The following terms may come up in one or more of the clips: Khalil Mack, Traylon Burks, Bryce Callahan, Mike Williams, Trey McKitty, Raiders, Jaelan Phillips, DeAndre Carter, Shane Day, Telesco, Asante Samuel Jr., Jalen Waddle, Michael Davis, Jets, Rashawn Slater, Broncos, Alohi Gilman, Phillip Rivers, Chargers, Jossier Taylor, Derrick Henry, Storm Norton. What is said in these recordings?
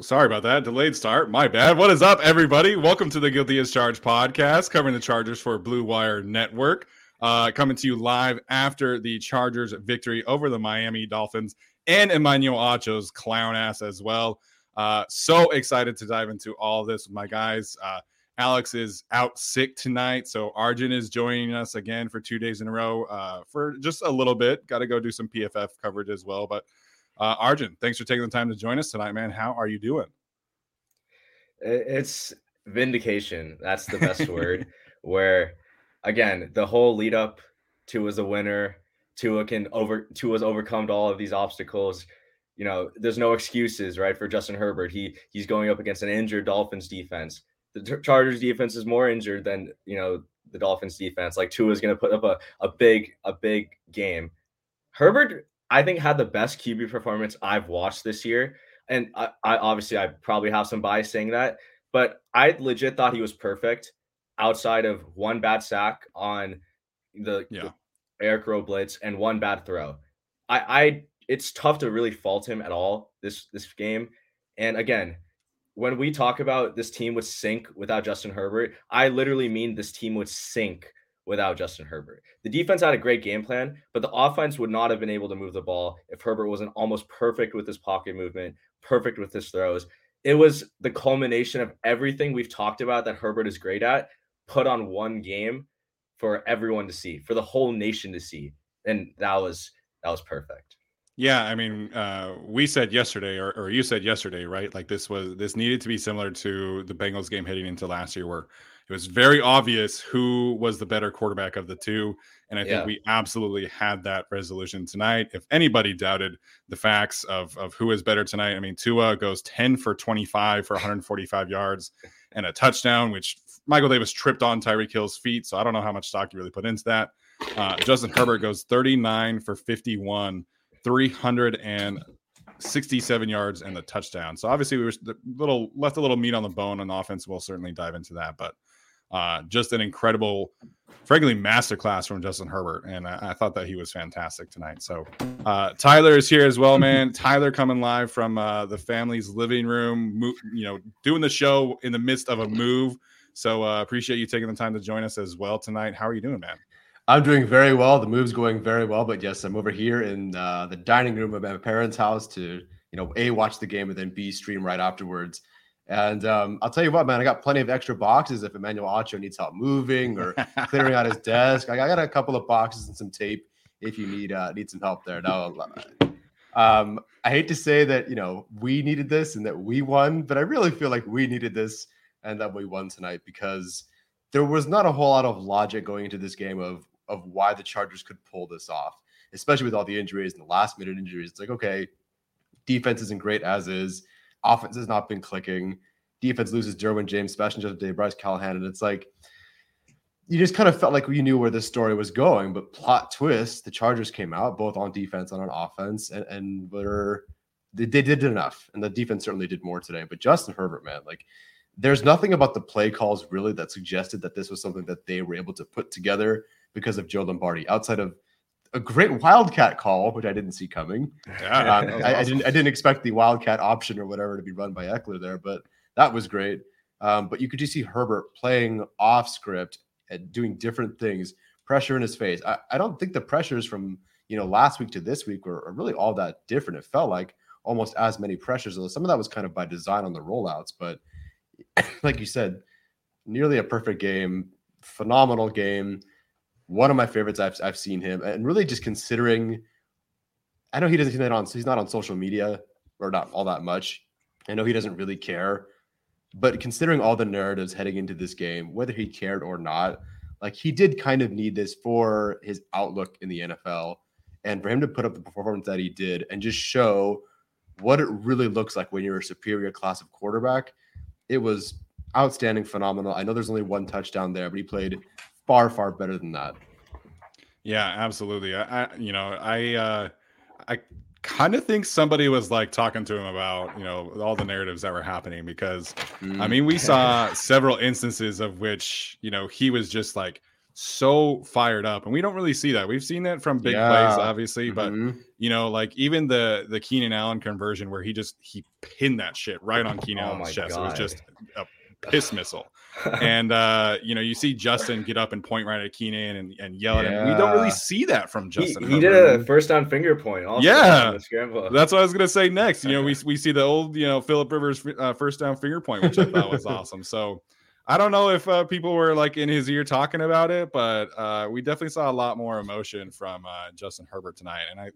Sorry about that. Delayed start. My bad. What is up, everybody? Welcome to the Guilty as Charged podcast, covering the Chargers for Blue Wire Network. Coming to you live after the Chargers' victory over the Miami Dolphins and Emmanuel Acho's clown ass as well. So excited to dive into all this with my guys. Alex is out sick tonight, so Arjun is joining us again for 2 days in a row for just a little bit. Got to go do some PFF coverage as well, but Arjun, thanks for taking the time to join us tonight, man. How are you doing? It's vindication. That's the best word. Where, again, the whole lead up, Tua's a winner. Tua's overcome all of these obstacles. You know, there's no excuses, right, for Justin Herbert. He's going up against an injured Dolphins defense. The Chargers defense is more injured than, you know, the Dolphins defense. Like, Tua's going to put up a big game. Herbert, I think, had the best QB performance I've watched this year. And I probably have some bias saying that, but I legit thought he was perfect outside of one bad sack on the Eric Rowe blitz and one bad throw. It's tough to really fault him at all this game. And again, when we talk about this team would sink without Justin Herbert, I literally mean this team would sink without Justin Herbert. The defense had a great game plan, but the offense would not have been able to move the ball if Herbert wasn't almost perfect with his pocket movement, perfect with his throws. It was the culmination of everything we've talked about that Herbert is great at, put on one game for everyone to see, for the whole nation to see. And that was perfect. Yeah, I mean, we said yesterday, or you said yesterday, right? Like this needed to be similar to the Bengals game heading into last year where it was very obvious who was the better quarterback of the two. And I think we absolutely had that resolution tonight. If anybody doubted the facts of who is better tonight, I mean, Tua goes 10 for 25 for 145 yards and a touchdown, which Michael Davis tripped on Tyreek Hill's feet. So I don't know how much stock you really put into that. Justin Herbert goes 39 for 51, 367 yards and the touchdown. So obviously we were left a little meat on the bone on offense. We'll certainly dive into that, but just an incredible, frankly, masterclass from Justin Herbert. And I thought that he was fantastic tonight. So Tyler is here as well, man. Tyler coming live from the family's living room, doing the show in the midst of a move. So appreciate you taking the time to join us as well tonight. How are you doing, man? I'm doing very well. The move's going very well. But yes, I'm over here in the dining room of my parents' house to you know, A, watch the game and then B, stream right afterwards. And I'll tell you what, man, I got plenty of extra boxes if Emmanuel Acho needs help moving or clearing out his desk. I got a couple of boxes and some tape if you need some help there. Now, I hate to say that, you know, we needed this and that we won, but I really feel like we needed this and that we won tonight because there was not a whole lot of logic going into this game of why the Chargers could pull this off, especially with all the injuries and the last-minute injuries. It's like, okay, defense isn't great as is. Offense has not been clicking. Defense loses Derwin James, Sebastian Joseph Day, Bryce Callahan. And it's like, you just kind of felt like you knew where this story was going, but plot twist, the Chargers came out both on defense and on offense and were, they did enough. And the defense certainly did more today, but Justin Herbert, man, like there's nothing about the play calls really that suggested that this was something that they were able to put together because of Joe Lombardi outside of a great wildcat call, which I didn't see coming. Yeah, I didn't expect the wildcat option or whatever to be run by Ekeler there, but that was great. But you could just see Herbert playing off script and doing different things, pressure in his face. I don't think the pressures from, you know, last week to this week were really all that different. It felt like almost as many pressures, although some of that was kind of by design on the rollouts. But like you said, nearly a perfect game, phenomenal game. One of my favorites I've seen him, and really just considering, I know he doesn't that on, so he's not on social media or not all that much. I know he doesn't really care, but considering all the narratives heading into this game, whether he cared or not, like he did kind of need this for his outlook in the NFL, and for him to put up the performance that he did and just show what it really looks like when you're a superior class of quarterback. It was outstanding, phenomenal. I know there's only one touchdown there, but he played far better than that. Yeah, absolutely. I kind of think somebody was like talking to him about, you know, all the narratives that were happening because I mean, we saw several instances of which, you know, he was just like so fired up, and we don't really see that. We've seen that from big plays, obviously, but you know, like even the Keenan Allen conversion where he pinned that shit right on Keenan Allen's chest. God. It was just a piss missile. And you know, you see Justin get up and point right at Keenan and yell at him. We don't really see that from Justin. He did a first down finger point. Also that's what I was gonna say next. You know, we see the old, you know, Phillip Rivers first down finger point, which I thought was awesome. So I don't know if people were like in his ear talking about it, but we definitely saw a lot more emotion from Justin Herbert tonight. And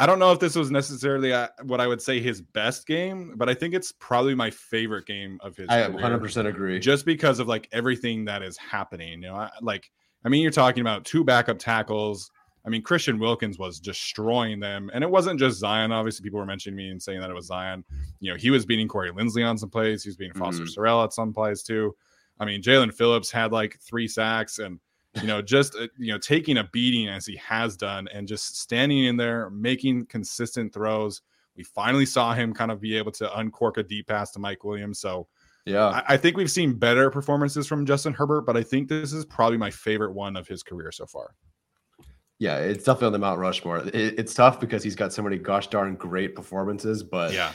I don't know if this was necessarily what I would say his best game, but I think it's probably my favorite game of his career. 100% agree. Just because of like everything that is happening, you know, you're talking about two backup tackles. I mean, Christian Wilkins was destroying them, and it wasn't just Zion. Obviously, people were mentioning me and saying that it was Zion. You know, he was beating Corey Linsley on some plays. He was beating Foster Sarell at some plays too. I mean, Jaelan Phillips had like 3 sacks, and you know, just, you know, taking a beating as he has done and just standing in there, making consistent throws. We finally saw him kind of be able to uncork a deep pass to Mike Williams. So, yeah, I think we've seen better performances from Justin Herbert, but I think this is probably my favorite one of his career so far. Yeah, it's definitely on the Mount Rushmore. It's tough because he's got so many gosh darn great performances, but yeah.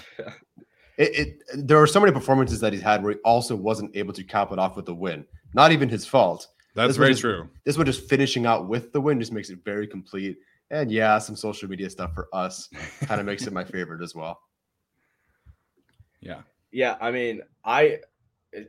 There were so many performances that he's had where he also wasn't able to cap it off with a win. Not even his fault. That's very true. This one just finishing out with the win just makes it very complete. And yeah, some social media stuff for us kind of makes it my favorite as well. Yeah. Yeah, I mean,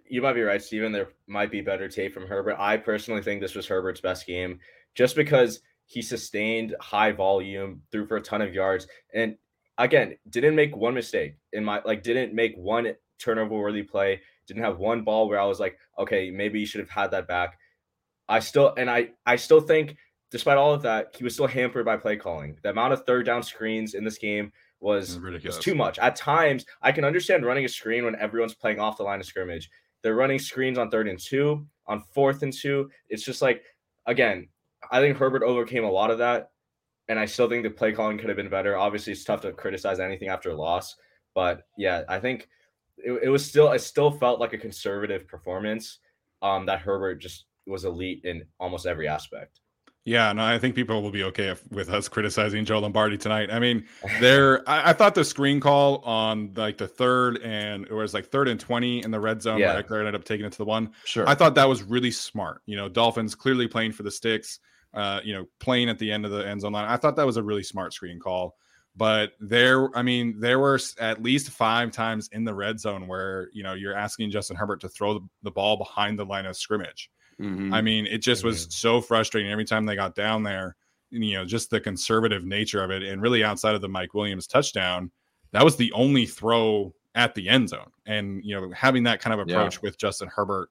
you might be right, Steven. There might be better tape from Herbert. I personally think this was Herbert's best game just because he sustained high volume, threw for a ton of yards, and again, didn't make one mistake didn't make one turnover-worthy play, didn't have one ball where I was like, okay, maybe you should have had that back. I still think, despite all of that, he was still hampered by play calling. The amount of third down screens in this game was too much. At times, I can understand running a screen when everyone's playing off the line of scrimmage. They're running screens on 3rd and 2, on 4th and 2. It's just like, again, I think Herbert overcame a lot of that, and I still think the play calling could have been better. Obviously, it's tough to criticize anything after a loss, but yeah, I think it still felt like a conservative performance that Herbert just was elite in almost every aspect. Yeah, no, I think people will be okay with us criticizing Joe Lombardi tonight. I mean, I thought the screen call on like the 3rd and 20 in the red zone where Ekeler ended up taking it to the 1. Sure. I thought that was really smart. You know, Dolphins clearly playing for the sticks, you know, playing at the end of the end zone line. I thought that was a really smart screen call. But there, I mean, there were at least five times in the red zone where, you know, you're asking Justin Herbert to throw the ball behind the line of scrimmage. Mm-hmm. I mean, it just was so frustrating every time they got down there, you know, just the conservative nature of it. And really outside of the Mike Williams touchdown, that was the only throw at the end zone. And, you know, having that kind of approach with Justin Herbert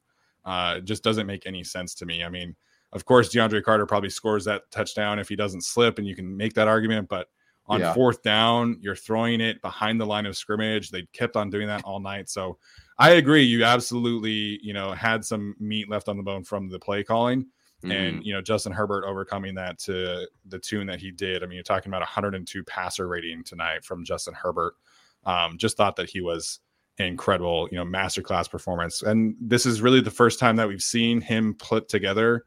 just doesn't make any sense to me. I mean, of course, DeAndre Carter probably scores that touchdown if he doesn't slip, and you can make that argument. But on fourth down, you're throwing it behind the line of scrimmage. They kept on doing that all night. So I agree. You absolutely, you know, had some meat left on the bone from the play calling. Mm-hmm. And, you know, Justin Herbert overcoming that to the tune that he did. I mean, you're talking about 102 passer rating tonight from Justin Herbert. Just thought that he was incredible, you know, masterclass performance. And this is really the first time that we've seen him put together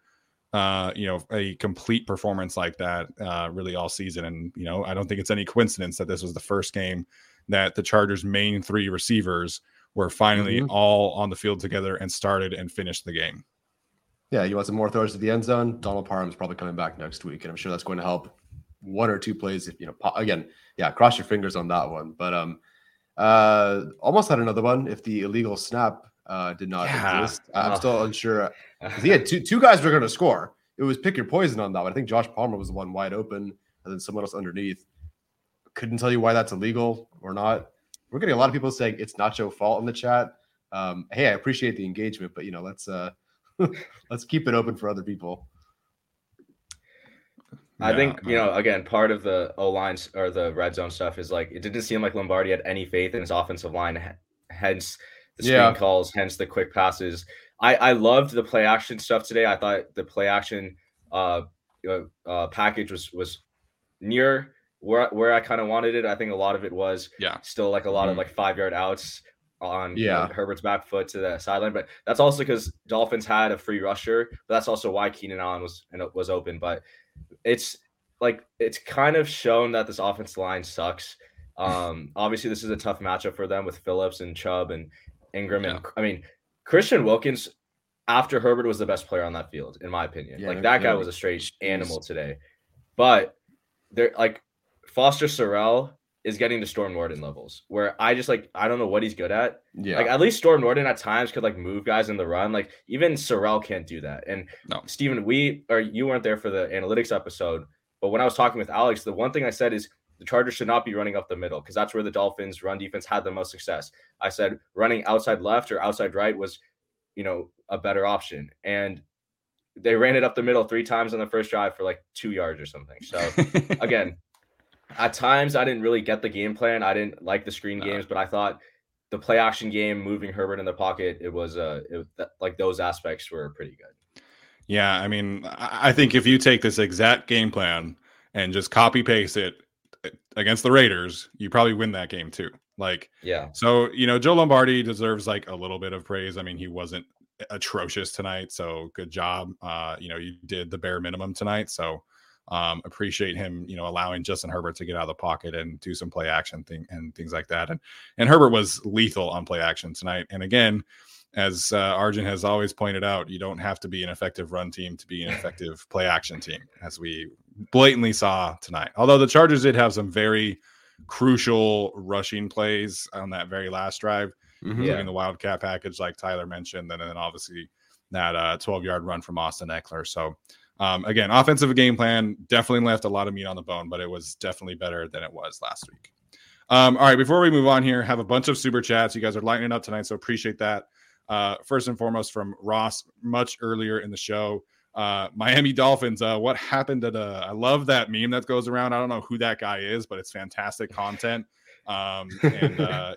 you know, a complete performance like that really all season. And, you know, I don't think it's any coincidence that this was the first game that the Chargers' main three receivers were finally all on the field together and started and finished the game. Yeah, you want some more throws to the end zone? Donald Parham is probably coming back next week, and I'm sure that's going to help one or two plays. If, you know, again, cross your fingers on that one. But almost had another one if the illegal snap did not exist. I'm still unsure. He had two guys were going to score. It was pick your poison on that one. I think Josh Palmer was the one wide open, and then someone else underneath. Couldn't tell you why that's illegal or not. We're getting a lot of people saying it's not your fault in the chat. Hey, I appreciate the engagement, but you know, let's keep it open for other people. I think, you know, again, part of the O-line or the red zone stuff is like, it didn't seem like Lombardi had any faith in his offensive line, hence the screen calls, hence the quick passes. I loved the play action stuff today. I thought the play action package was near where I kind of wanted it. I think a lot of it was still like a lot of like 5-yard outs on Herbert's back foot to the sideline. But that's also because Dolphins had a free rusher. But that's also why Keenan Allen was open. But it's like, it's kind of shown that this offensive line sucks. Obviously this is a tough matchup for them with Phillips and Chubb and Ingram. And I mean, Christian Wilkins after Herbert was the best player on that field, in my opinion. Like that guy was a straight animal today. But they're like, Foster Sarell is getting to Storm Norton levels where I just like, I don't know what he's good at. Yeah. Like at least Storm Norton at times could like move guys in the run. Like even Sarell can't do that. And Steven, you weren't there for the analytics episode, but when I was talking with Alex, the one thing I said is, the Chargers should not be running up the middle because that's where the Dolphins' run defense had the most success. I said running outside left or outside right was, you know, a better option. And they ran it up the middle three times on the first drive for like 2 yards or something. So, again, at times I didn't really get the game plan. I didn't like the screen games, but I thought the play-action game, moving Herbert in the pocket, it was those aspects were pretty good. Yeah, I mean, I think if you take this exact game plan and just copy-paste it, against the Raiders, you probably win that game too. Like, yeah. So, you know, Joe Lombardi deserves like a little bit of praise. I mean, he wasn't atrocious tonight. So good job. You know, you did the bare minimum tonight. So appreciate him, you know, allowing Justin Herbert to get out of the pocket and do some play action thing and things like that. And Herbert was lethal on play action tonight. And again, as Arjun has always pointed out, you don't have to be an effective run team to be an effective play action team, as we blatantly saw tonight. Although the Chargers did have some very crucial rushing plays on that very last drive, including the Wildcat package, like Tyler mentioned, and then obviously that 12-yard run from Austin Ekeler. So, again, offensive game plan definitely left a lot of meat on the bone, but it was definitely better than it was last week. All right, before we move on here, have a bunch of super chats. You guys are lightening up tonight, so appreciate that. First and foremost from Ross much earlier in the show, Miami Dolphins. What happened to the, I love that meme that goes around. I don't know who that guy is, but it's fantastic content. And,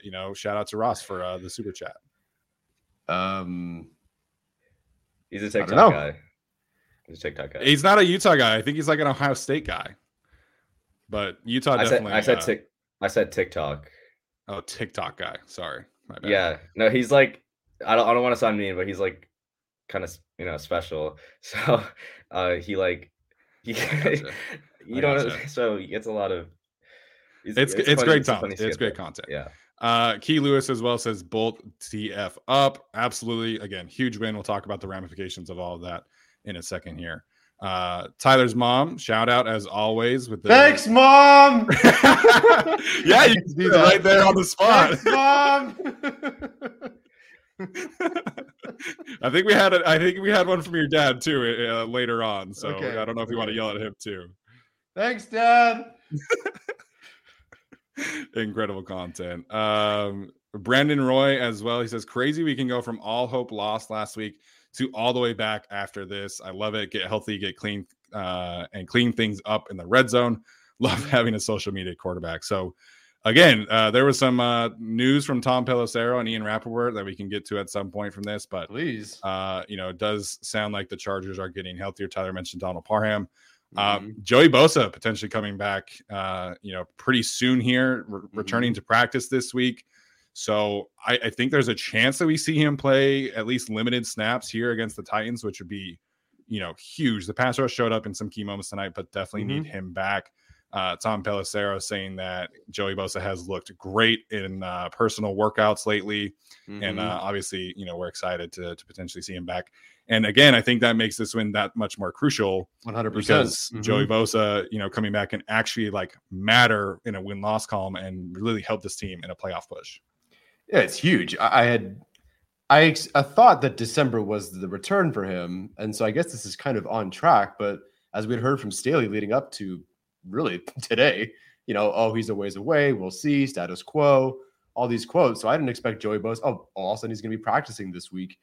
you know, shout out to Ross for the super chat. He's a TikTok guy. He's not a Utah guy. I think he's like an Ohio State guy, but Utah. I said TikTok. Oh, TikTok guy. Sorry. My bad. Yeah, no, he's like, I don't want to sound mean, but he's like kind of, you know, special. So so he gets a lot of. It's great content. It's great content. Yeah. Key Lewis as well says Bolt TF up. Absolutely. Again, huge win. We'll talk about the ramifications of all of that in a second here. Tyler's mom, shout out as always with the thanks, mom. Yeah, you can see it right there on the spot. Thanks, mom. I think we had one from your dad too later on. So okay. I don't know if you want to yell at him too. Thanks, Dad. Incredible content. Brandon Roy as well. He says, crazy we can go from all hope lost last week to all the way back after this. I love it. Get healthy, get clean, and clean things up in the red zone. Love having a social media quarterback. So again, there was some news from Tom Pelissero and Ian Rappaport that we can get to at some point from this, but please, it does sound like the Chargers are getting healthier. Tyler mentioned Donald Parham. Joey Bosa potentially coming back, pretty soon here, returning to practice this week. So I think there's a chance that we see him play at least limited snaps here against the Titans, which would be, huge. The pass rush showed up in some key moments tonight, but definitely need him back. Tom Pelissero saying that Joey Bosa has looked great in personal workouts lately. And obviously, we're excited to potentially see him back. And again, I think that makes this win that much more crucial. 100%. Because Joey Bosa, coming back can actually matter in a win-loss column and really help this team in a playoff push. Yeah, it's huge. I thought that December was the return for him. And so I guess this is kind of on track. But as we'd heard from Staley leading up to really today, he's a ways away. We'll see. Status quo. All these quotes. So I didn't expect Joey Bosa. Oh, all of a sudden he's going to be practicing this week.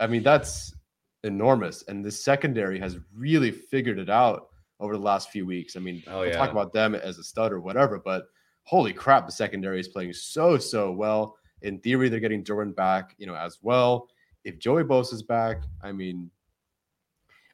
I mean, that's enormous. And the secondary has really figured it out over the last few weeks. I mean, we'll talk about them as a stud or whatever. But holy crap, the secondary is playing so well. In theory, they're getting Derwin back, as well. If Joey Bosa is back, I mean,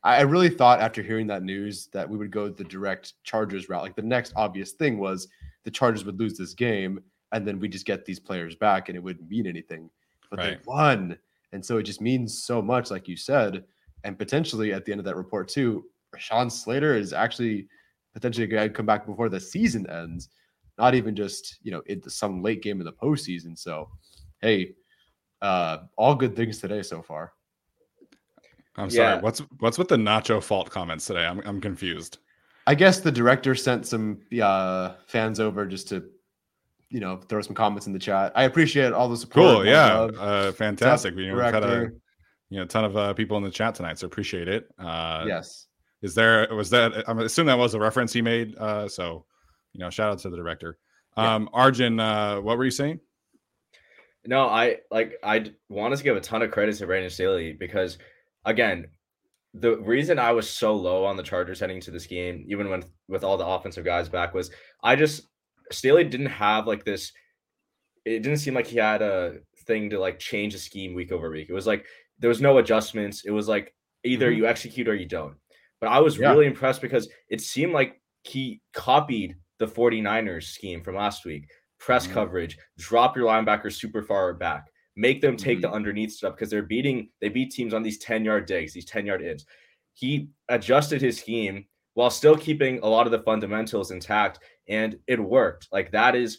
I really thought after hearing that news that we would go the direct Chargers route. The next obvious thing was the Chargers would lose this game, and then we just get these players back, and it wouldn't mean anything. But They won, and so it just means so much, like you said. And potentially at the end of that report too, Rashawn Slater is actually potentially going to come back before the season ends. Not even just, some late game in the postseason. So, hey, all good things today so far. I'm sorry. What's with the Nacho Fault comments today? I'm confused. I guess the director sent some fans over just to, throw some comments in the chat. I appreciate all the support. Cool. Yeah. Fantastic. We've got a ton of people in the chat tonight, so appreciate it. Yes. I'm assuming that was a reference he made. So. Shout out to the director. Arjun, what were you saying? No, I want to give a ton of credit to Brandon Staley because, again, the reason I was so low on the Chargers heading into this game, even with all the offensive guys back, was Staley didn't have this. It didn't seem like he had a thing to change the scheme week over week. It was there was no adjustments. It was either you execute or you don't. But I was really impressed because it seemed like he copied the 49ers scheme from last week, press coverage, drop your linebackers super far back, make them take the underneath stuff because they beat teams on these 10-yard digs, these 10-yard ins. He adjusted his scheme while still keeping a lot of the fundamentals intact, and it worked. That is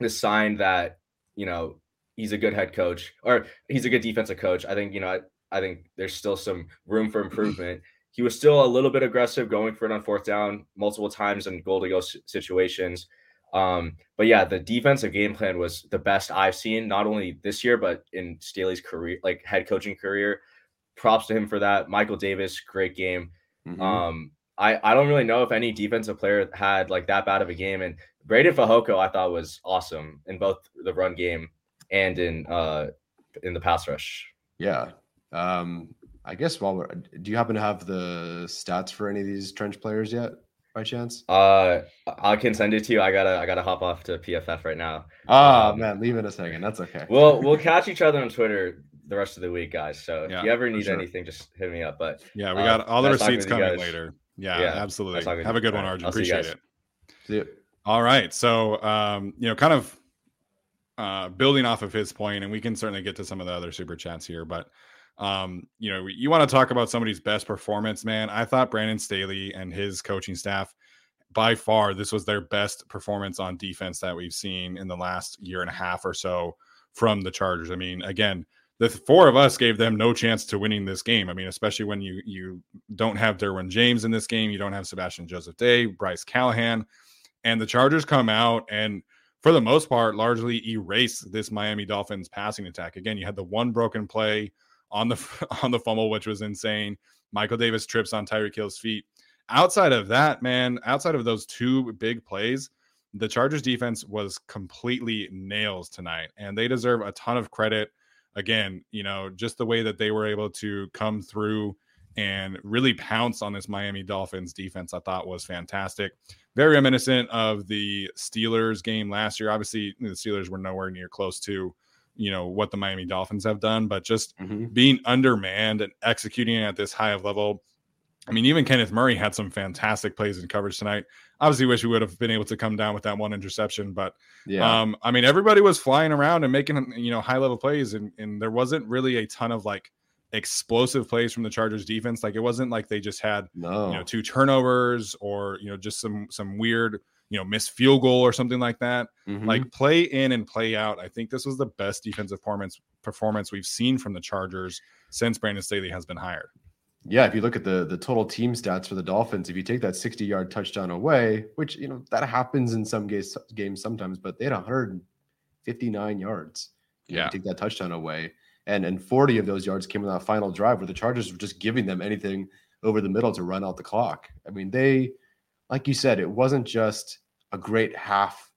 the sign that, he's a good head coach or he's a good defensive coach. I think, I think there's still some room for improvement. He was still a little bit aggressive going for it on fourth down multiple times in goal-to-go situations. But the defensive game plan was the best I've seen, not only this year, but in Staley's career, head coaching career. Props to him for that. Michael Davis, great game. I don't really know if any defensive player had that bad of a game. And Breiden Fehoko, I thought, was awesome in both the run game and in the pass rush. Yeah. I guess do you happen to have the stats for any of these trench players yet, by chance? I can send it to you. I gotta hop off to PFF right now. Man, leave it a second. That's okay. We'll catch each other on Twitter the rest of the week, guys. So if you ever need anything, just hit me up. But yeah, we got all the receipts coming later. Yeah, absolutely. Have a good one, Arjun. Appreciate it. See you. All right. So kind of building off of his point, and we can certainly get to some of the other super chats here, but. You want to talk about somebody's best performance, man. I thought Brandon Staley and his coaching staff, by far, this was their best performance on defense that we've seen in the last year and a half or so from the Chargers. I mean, again, the four of us gave them no chance to winning this game. I mean, especially when you don't have Derwin James in this game, you don't have Sebastian Joseph Day, Bryce Callahan, and the Chargers come out and for the most part largely erase this Miami Dolphins passing attack. Again, you had the one broken play on the fumble, which was insane. Michael Davis trips on Tyreek Hill's feet. Outside of that, man, outside of those two big plays, the Chargers defense was completely nails tonight, and they deserve a ton of credit. Again, you know, just the way that they were able to come through and really pounce on this Miami Dolphins defense, I thought was fantastic. Very reminiscent of the Steelers game last year. Obviously, the Steelers were nowhere near close to, you know, what the Miami Dolphins have done, but just being undermanned and executing at this high of level. I mean, even Kenneth Murray had some fantastic plays in coverage tonight. Obviously, wish we would have been able to come down with that one interception, but I mean, everybody was flying around and making, you know, high level plays, and there wasn't really a ton of like explosive plays from the Chargers defense. Like, it wasn't like they just had you know, two turnovers or, you know, just some weird, you know, missed field goal or something like that. Like, play in and play out. I think this was the best defensive performance we've seen from the Chargers since Brandon Staley has been hired. Yeah, if you look at the total team stats for the Dolphins, if you take that 60-yard touchdown away, which, you know, that happens in some games sometimes, but they had 159 yards. Yeah, if you take that touchdown away, and 40 of those yards came on that final drive where the Chargers were just giving them anything over the middle to run out the clock. I mean, they, like you said, it wasn't just a great half,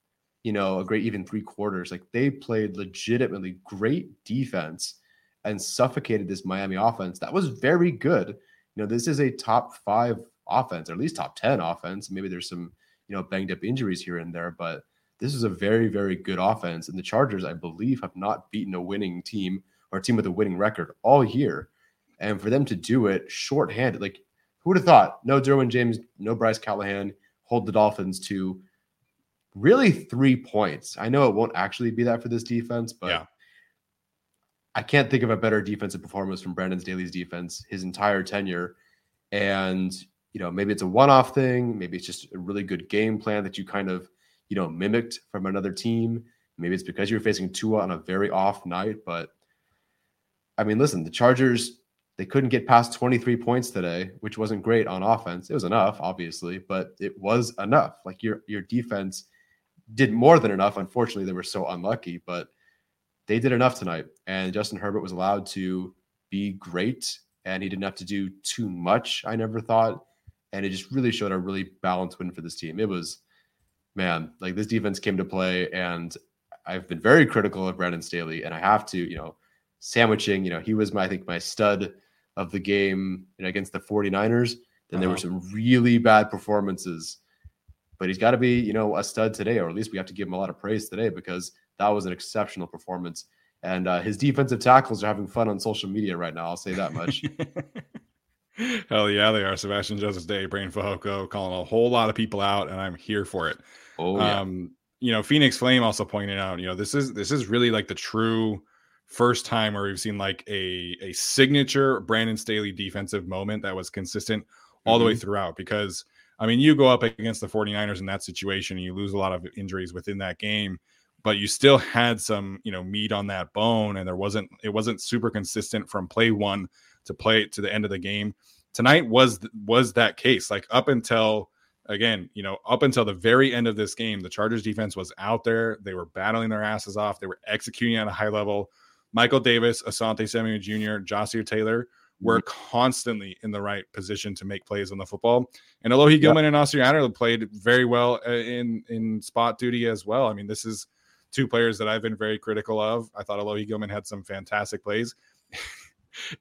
you know, a great even three quarters. Like, they played legitimately great defense and suffocated this Miami offense that was very good. You know, this is a top 5 offense, or at least top 10 offense. Maybe there's some, you know, banged up injuries here and there, but this is a very, very good offense. And the Chargers, I believe, have not beaten a winning team or a team with a winning record all year. And for them to do it shorthanded, like, who would have thought? No Derwin James, no Bryce Callahan, hold the Dolphins to really 3 points. I know it won't actually be that for this defense, but I can't think of a better defensive performance from Brandon Staley's defense his entire tenure. And, you know, maybe it's a one-off thing. Maybe it's just a really good game plan that you kind of, you know, mimicked from another team. Maybe it's because you were facing Tua on a very off night. But, I mean, listen, the Chargers, they couldn't get past 23 points today, which wasn't great on offense. It was enough, obviously, but it was enough. Like, your defense did more than enough. Unfortunately, they were so unlucky, but they did enough tonight, and Justin Herbert was allowed to be great, and he didn't have to do too much, I never thought, and it just really showed a really balanced win for this team. It was, man, like, this defense came to play, and I've been very critical of Brandon Staley, and I have to, you know, sandwiching, you know, he was my stud of the game, you know, against the 49ers. Then there were some really bad performances, but he's got to be, you know, a stud today, or at least we have to give him a lot of praise today, because that was an exceptional performance. And his defensive tackles are having fun on social media right now. I'll say that much. Hell yeah, they are. Sebastian Joseph Day, Breiden Fehoko, calling a whole lot of people out, and I'm here for it. Oh, yeah. You know, Phoenix Flame also pointed out, you know, this is really like the true first time where we've seen like a signature Brandon Staley defensive moment that was consistent all the way throughout. Because, I mean, you go up against the 49ers in that situation, and you lose a lot of injuries within that game, but you still had some, you know, meat on that bone, and it wasn't super consistent from play one to play to the end of the game. Tonight was that case. Like, up until the very end of this game, the Chargers defense was out there. They were battling their asses off. They were executing at a high level. Michael Davis, Asante Samuel Jr., Jossier Taylor were constantly in the right position to make plays on the football. And Alohi Gilman and Austin Adler played very well in spot duty as well. I mean, this is two players that I've been very critical of. I thought Alohi Gilman had some fantastic plays.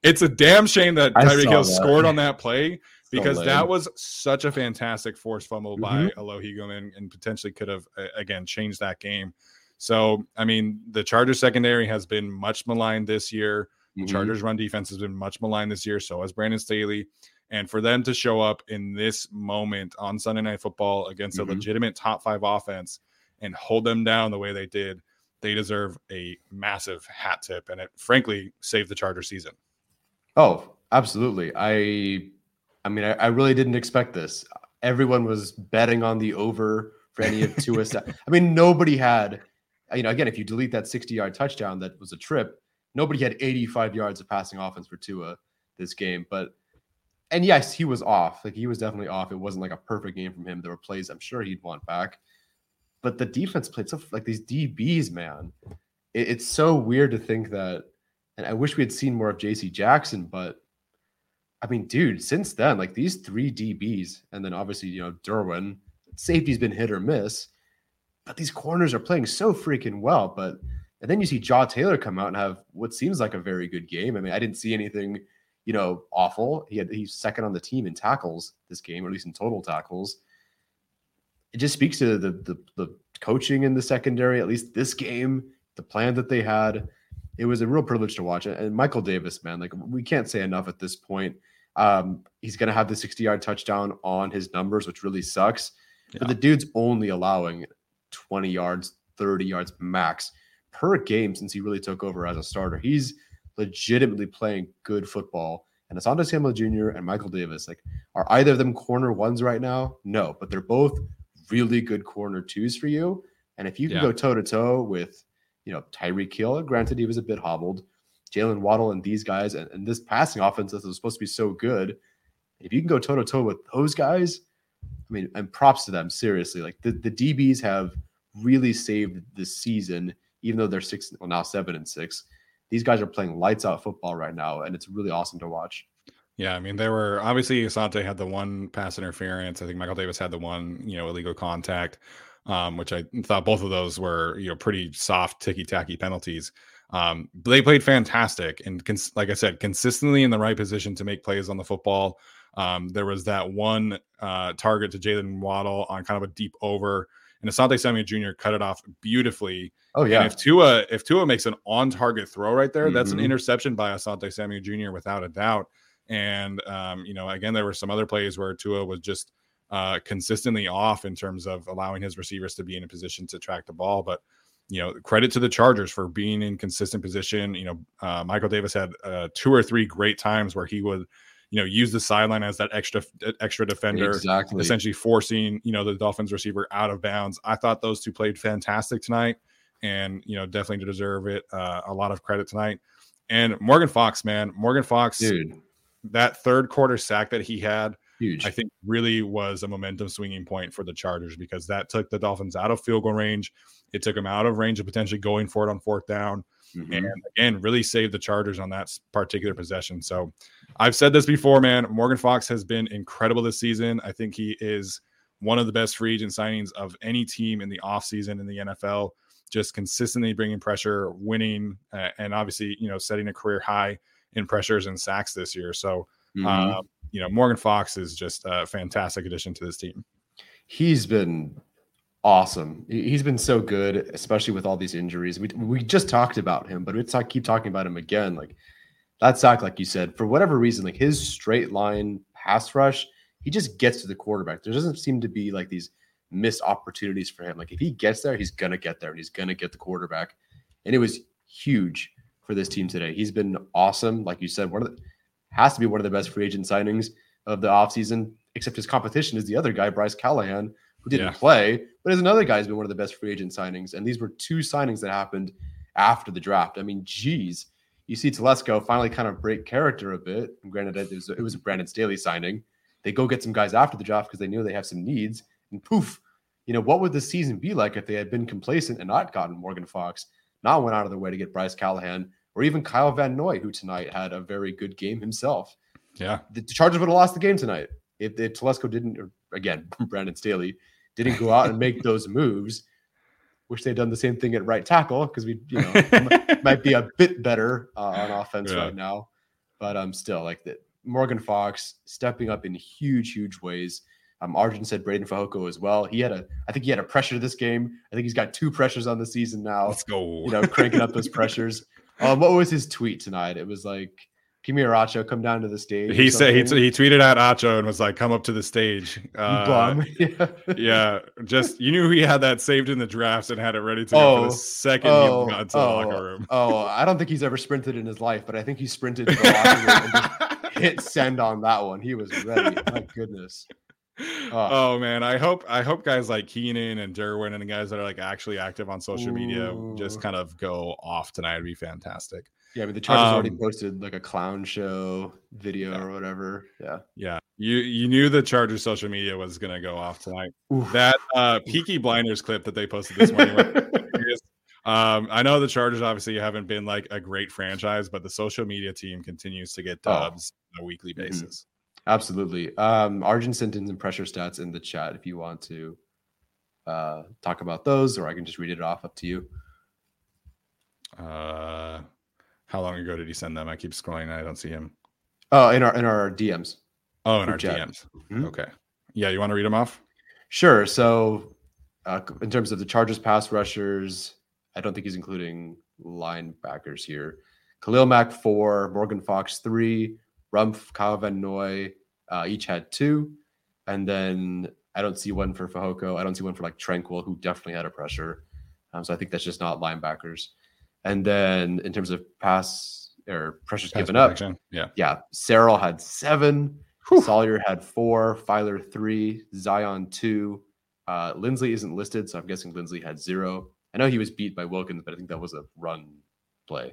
It's a damn shame that Tyreek Hill scored on that play, because that was such a fantastic forced fumble by Alohi Gilman, and potentially could have, again, changed that game. So, I mean, the Chargers secondary has been much maligned this year. The Chargers run defense has been much maligned this year. So has Brandon Staley. And for them to show up in this moment on Sunday Night Football against a legitimate top 5 offense and hold them down the way they did, they deserve a massive hat tip. And it frankly saved the Chargers season. Oh, absolutely. I mean, I really didn't expect this. Everyone was betting on the over for any of Tua's. I mean, nobody had, you know, again, if you delete that 60-yard touchdown, that was a trip. Nobody had 85 yards of passing offense for Tua this game. But, and yes, he was off. Like, he was definitely off. It wasn't like a perfect game from him. There were plays I'm sure he'd want back. But the defense played so, like, these DBs, man. It's so weird to think that. And I wish we had seen more of JC Jackson, but I mean, dude, since then, like, these three DBs, and then obviously, you know, Derwin, safety's been hit or miss, but these corners are playing so freaking well. But, and then you see Ja Taylor come out and have what seems like a very good game. I mean, I didn't see anything, you know, awful. He's second on the team in tackles this game, or at least in total tackles. It just speaks to the coaching in the secondary, at least this game, the plan that they had. It was a real privilege to watch it. And Michael Davis, man, like, we can't say enough at this point. He's going to have the 60-yard touchdown on his numbers, which really sucks. Yeah. But the dude's only allowing 20 yards, 30 yards max per game since he really took over as a starter. He's legitimately playing good football. And Asante Samuel Jr. and Michael Davis, like, are either of them corner ones right now? No, but they're both really good corner twos for you. And if you can go toe-to-toe with, you know, Tyreek Hill, granted he was a bit hobbled, Jalen Waddle and these guys, and this passing offense that was supposed to be so good, if you can go toe-to-toe with those guys, I mean, and props to them, seriously. Like, the DBs have really saved this season, even though they're 7-6. These guys are playing lights-out football right now, and it's really awesome to watch. Yeah, I mean, there were, obviously, Asante had the one pass interference. I think Michael Davis had the one, you know, illegal contact. Which I thought both of those were, you know, pretty soft, ticky-tacky penalties. But they played fantastic and, like I said, consistently in the right position to make plays on the football. There was that one target to Jalen Waddle on kind of a deep over, and Asante Samuel Jr. cut it off beautifully. Oh yeah. And if Tua makes an on-target throw right there, that's an interception by Asante Samuel Jr. without a doubt. And you know, again, there were some other plays where Tua was just consistently off in terms of allowing his receivers to be in a position to track the ball. But, you know, credit to the Chargers for being in consistent position. You know, Michael Davis had 2 or 3 great times where he would, you know, use the sideline as that extra defender, exactly, essentially forcing, you know, the Dolphins receiver out of bounds. I thought those two played fantastic tonight, and, you know, definitely deserve it. A lot of credit tonight. And Morgan Fox, dude, that third quarter sack that he had, huge. I think really was a momentum swinging point for the Chargers, because that took the Dolphins out of field goal range. It took them out of range of potentially going for it on fourth down, and again, really saved the Chargers on that particular possession. So I've said this before, man, Morgan Fox has been incredible this season. I think he is one of the best free agent signings of any team in the offseason in the NFL, just consistently bringing pressure, winning, and obviously, you know, setting a career high in pressures and sacks this year. So, you know, Morgan Fox is just a fantastic addition to this team. He's been awesome. He's been so good, especially with all these injuries. We just talked about him, but we keep talking about him again. Like, that sack, like you said, for whatever reason, like, his straight line pass rush, he just gets to the quarterback. There doesn't seem to be like these missed opportunities for him. Like, if he gets there, he's going to get there, and he's going to get the quarterback. And it was huge for this team today. He's been awesome. Like you said, has to be one of the best free agent signings of the offseason, except his competition is the other guy, Bryce Callahan, who didn't play, but is another guy who's been one of the best free agent signings. And these were 2 signings that happened after the draft. I mean, geez, you see Telesco finally kind of break character a bit. And granted, it was a Brandon Staley signing. They go get some guys after the draft because they knew they have some needs. And poof, you know, what would the season be like if they had been complacent and not gotten Morgan Fox, not went out of their way to get Bryce Callahan, or even Kyle Van Noy, who tonight had a very good game himself. Yeah. The Chargers would have lost the game tonight if Telesco didn't, or again, Brandon Staley, didn't go out and make those moves. Wish they'd done the same thing at right tackle, because we, you know, might be a bit better on offense right now. But still, like, that Morgan Fox stepping up in huge, huge ways. Arjun said Breiden Fehoko as well. I think he had a pressure this game. I think he's got 2 pressures on the season now. Let's go. You know, cranking up those pressures. What was his tweet tonight? It was like, "Give me your Acho, come down to the stage." He said he tweeted out Acho and was like, "Come up to the stage." Just, you knew he had that saved in the drafts and had it ready to go for the second he got to the locker room. I don't think he's ever sprinted in his life, but I think he sprinted to the locker room and just hit send on that one. He was ready. My goodness. Oh man, I hope guys like Keenan and Derwin and the guys that are like actually active on social media just kind of go off tonight. It'd be fantastic. Yeah, I mean the Chargers already posted like a clown show video or whatever. Yeah, yeah. You knew the Chargers social media was gonna go off tonight. Oof. That Peaky Blinders clip that they posted this morning. I know the Chargers obviously haven't been like a great franchise, but the social media team continues to get dubs on a weekly basis. Mm-hmm. Absolutely. Arjun sent in some pressure stats in the chat if you want to talk about those, or I can just read it off, up to you. How long ago did he send them? I keep scrolling and I don't see him. Oh, in our DMs. Oh, in our chat. DMs. Mm-hmm. Okay. Yeah, you want to read them off? Sure. So in terms of the Chargers pass rushers, I don't think he's including linebackers here. Khalil Mack 4, Morgan Fox 3, Rumpf, Kyle Van Noy each had 2. And then I don't see one for Fehoko. I don't see one for like Tranquil, who definitely had a pressure. So I think that's just not linebackers. And then in terms of pass or pressures pass given protection. Up, yeah, Sarell had 7. Whew. Sawyer had 4, Feiler 3, Zion 2. Linsley isn't listed, so I'm guessing Linsley had 0. I know he was beat by Wilkins, but I think that was a run play.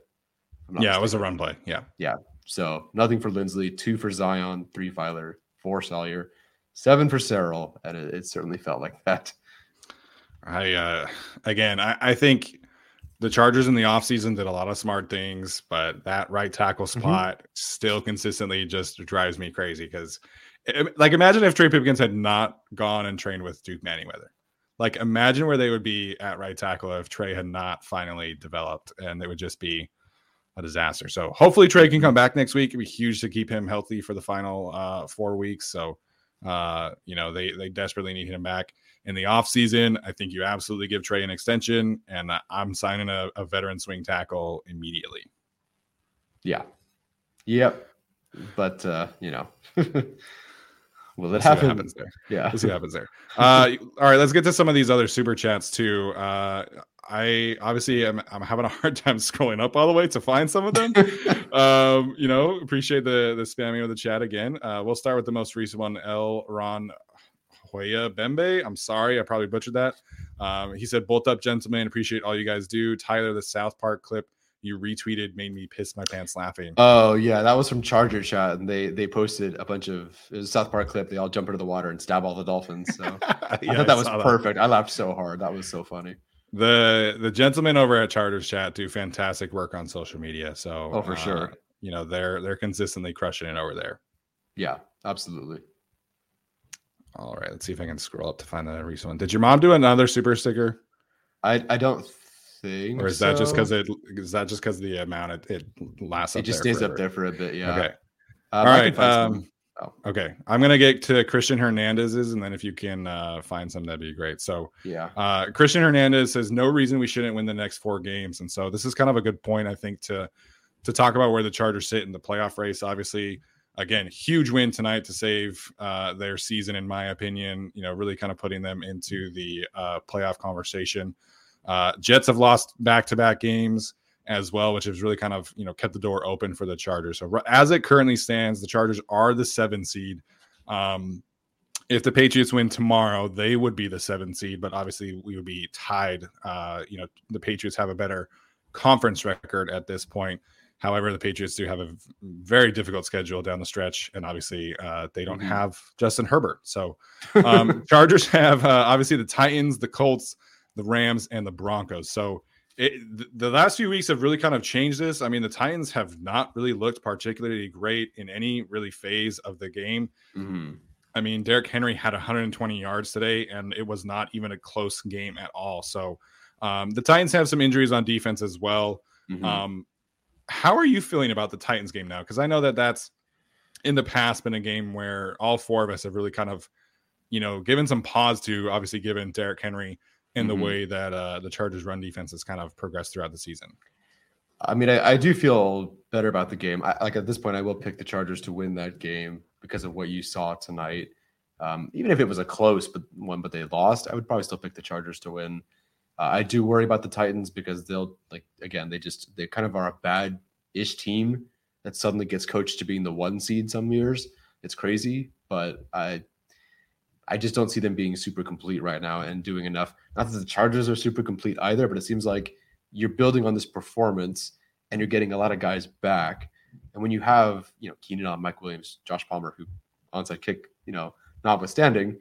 Yeah, it was a run play. Yeah. Yeah. So nothing for Linsley, 2 for Zion, 3 Feiler, 4 Sawyer, 7 for Sarell, and it certainly felt like that. I think the Chargers in the offseason did a lot of smart things, but that right tackle spot still consistently just drives me crazy because, like, imagine if Trey Pipkins had not gone and trained with Duke Mannyweather. Like, imagine where they would be at right tackle if Trey had not finally developed, and it would just be a disaster. So hopefully Trey can come back next week. It'd be huge to keep him healthy for the final 4 weeks. So, they desperately need him back in the off season. I think you absolutely give Trey an extension, and I'm signing a veteran swing tackle immediately. Yeah. Yep. But will it happen? Happens there. Yeah. We'll see what happens there. All right, let's get to some of these other super chats too. I obviously I'm having a hard time scrolling up all the way to find some of them. Appreciate the spamming of the chat again. We'll start with the most recent one, L. Ron Hoya Bembe. I'm sorry, I probably butchered that. He said, "Bolt up, gentlemen. Appreciate all you guys do." Tyler, the South Park clip you retweeted made me piss my pants laughing. Oh yeah, that was from Charger Chat, and they posted a bunch of it was a South Park clip. They all jump into the water and stab all the dolphins. So I thought that was perfect. I laughed so hard. That was so funny. The gentlemen over at Chargers Chat do fantastic work on social media. So for sure. They're consistently crushing it over there. Yeah, absolutely. All right, let's see if I can scroll up to find the recent one. Did your mom do another super sticker? I don't think so. Or is that just because the amount it lasts? It just stays up there for a bit, yeah. Okay. All right. Okay, I'm going to get to Christian Hernandez's, and then if you can find some, that'd be great. So yeah, Christian Hernandez says, no reason we shouldn't win the next 4 games. And so this is kind of a good point, I think, to talk about where the Chargers sit in the playoff race. Obviously, again, huge win tonight to save their season, in my opinion, really kind of putting them into the playoff conversation. Jets have lost back-to-back games as well, which has really kind of kept the door open for the Chargers. So as it currently stands, the Chargers are the 7 seed. If the Patriots win tomorrow, they would be the 7 seed, but obviously we would be tied. The Patriots have a better conference record at this point. However, the Patriots do have a very difficult schedule down the stretch, and obviously they don't have Justin Herbert. So Chargers have obviously the Titans, the Colts, the Rams, and the Broncos. So the last few weeks have really kind of changed this. I mean, the Titans have not really looked particularly great in any really phase of the game. Mm-hmm. I mean, Derrick Henry had 120 yards today, and it was not even a close game at all. So the Titans have some injuries on defense as well. Mm-hmm. How are you feeling about the Titans game now? Because I know that that's in the past been a game where all 4 of us have really kind of, given some pause to, obviously given Derrick Henry in the way that the Chargers' run defense has kind of progressed throughout the season. I mean, I do feel better about the game. At this point, I will pick the Chargers to win that game because of what you saw tonight. Even if it was a close one, but they lost, I would probably still pick the Chargers to win. I do worry about the Titans because they kind of are a bad-ish team that suddenly gets coached to being the 1 seed some years. It's crazy, but I just don't see them being super complete right now and doing enough. Not that the Chargers are super complete either, but it seems like you're building on this performance and you're getting a lot of guys back. And when you have, you know, Keenan Allen, Mike Williams, Josh Palmer, who onside kick, you know, notwithstanding,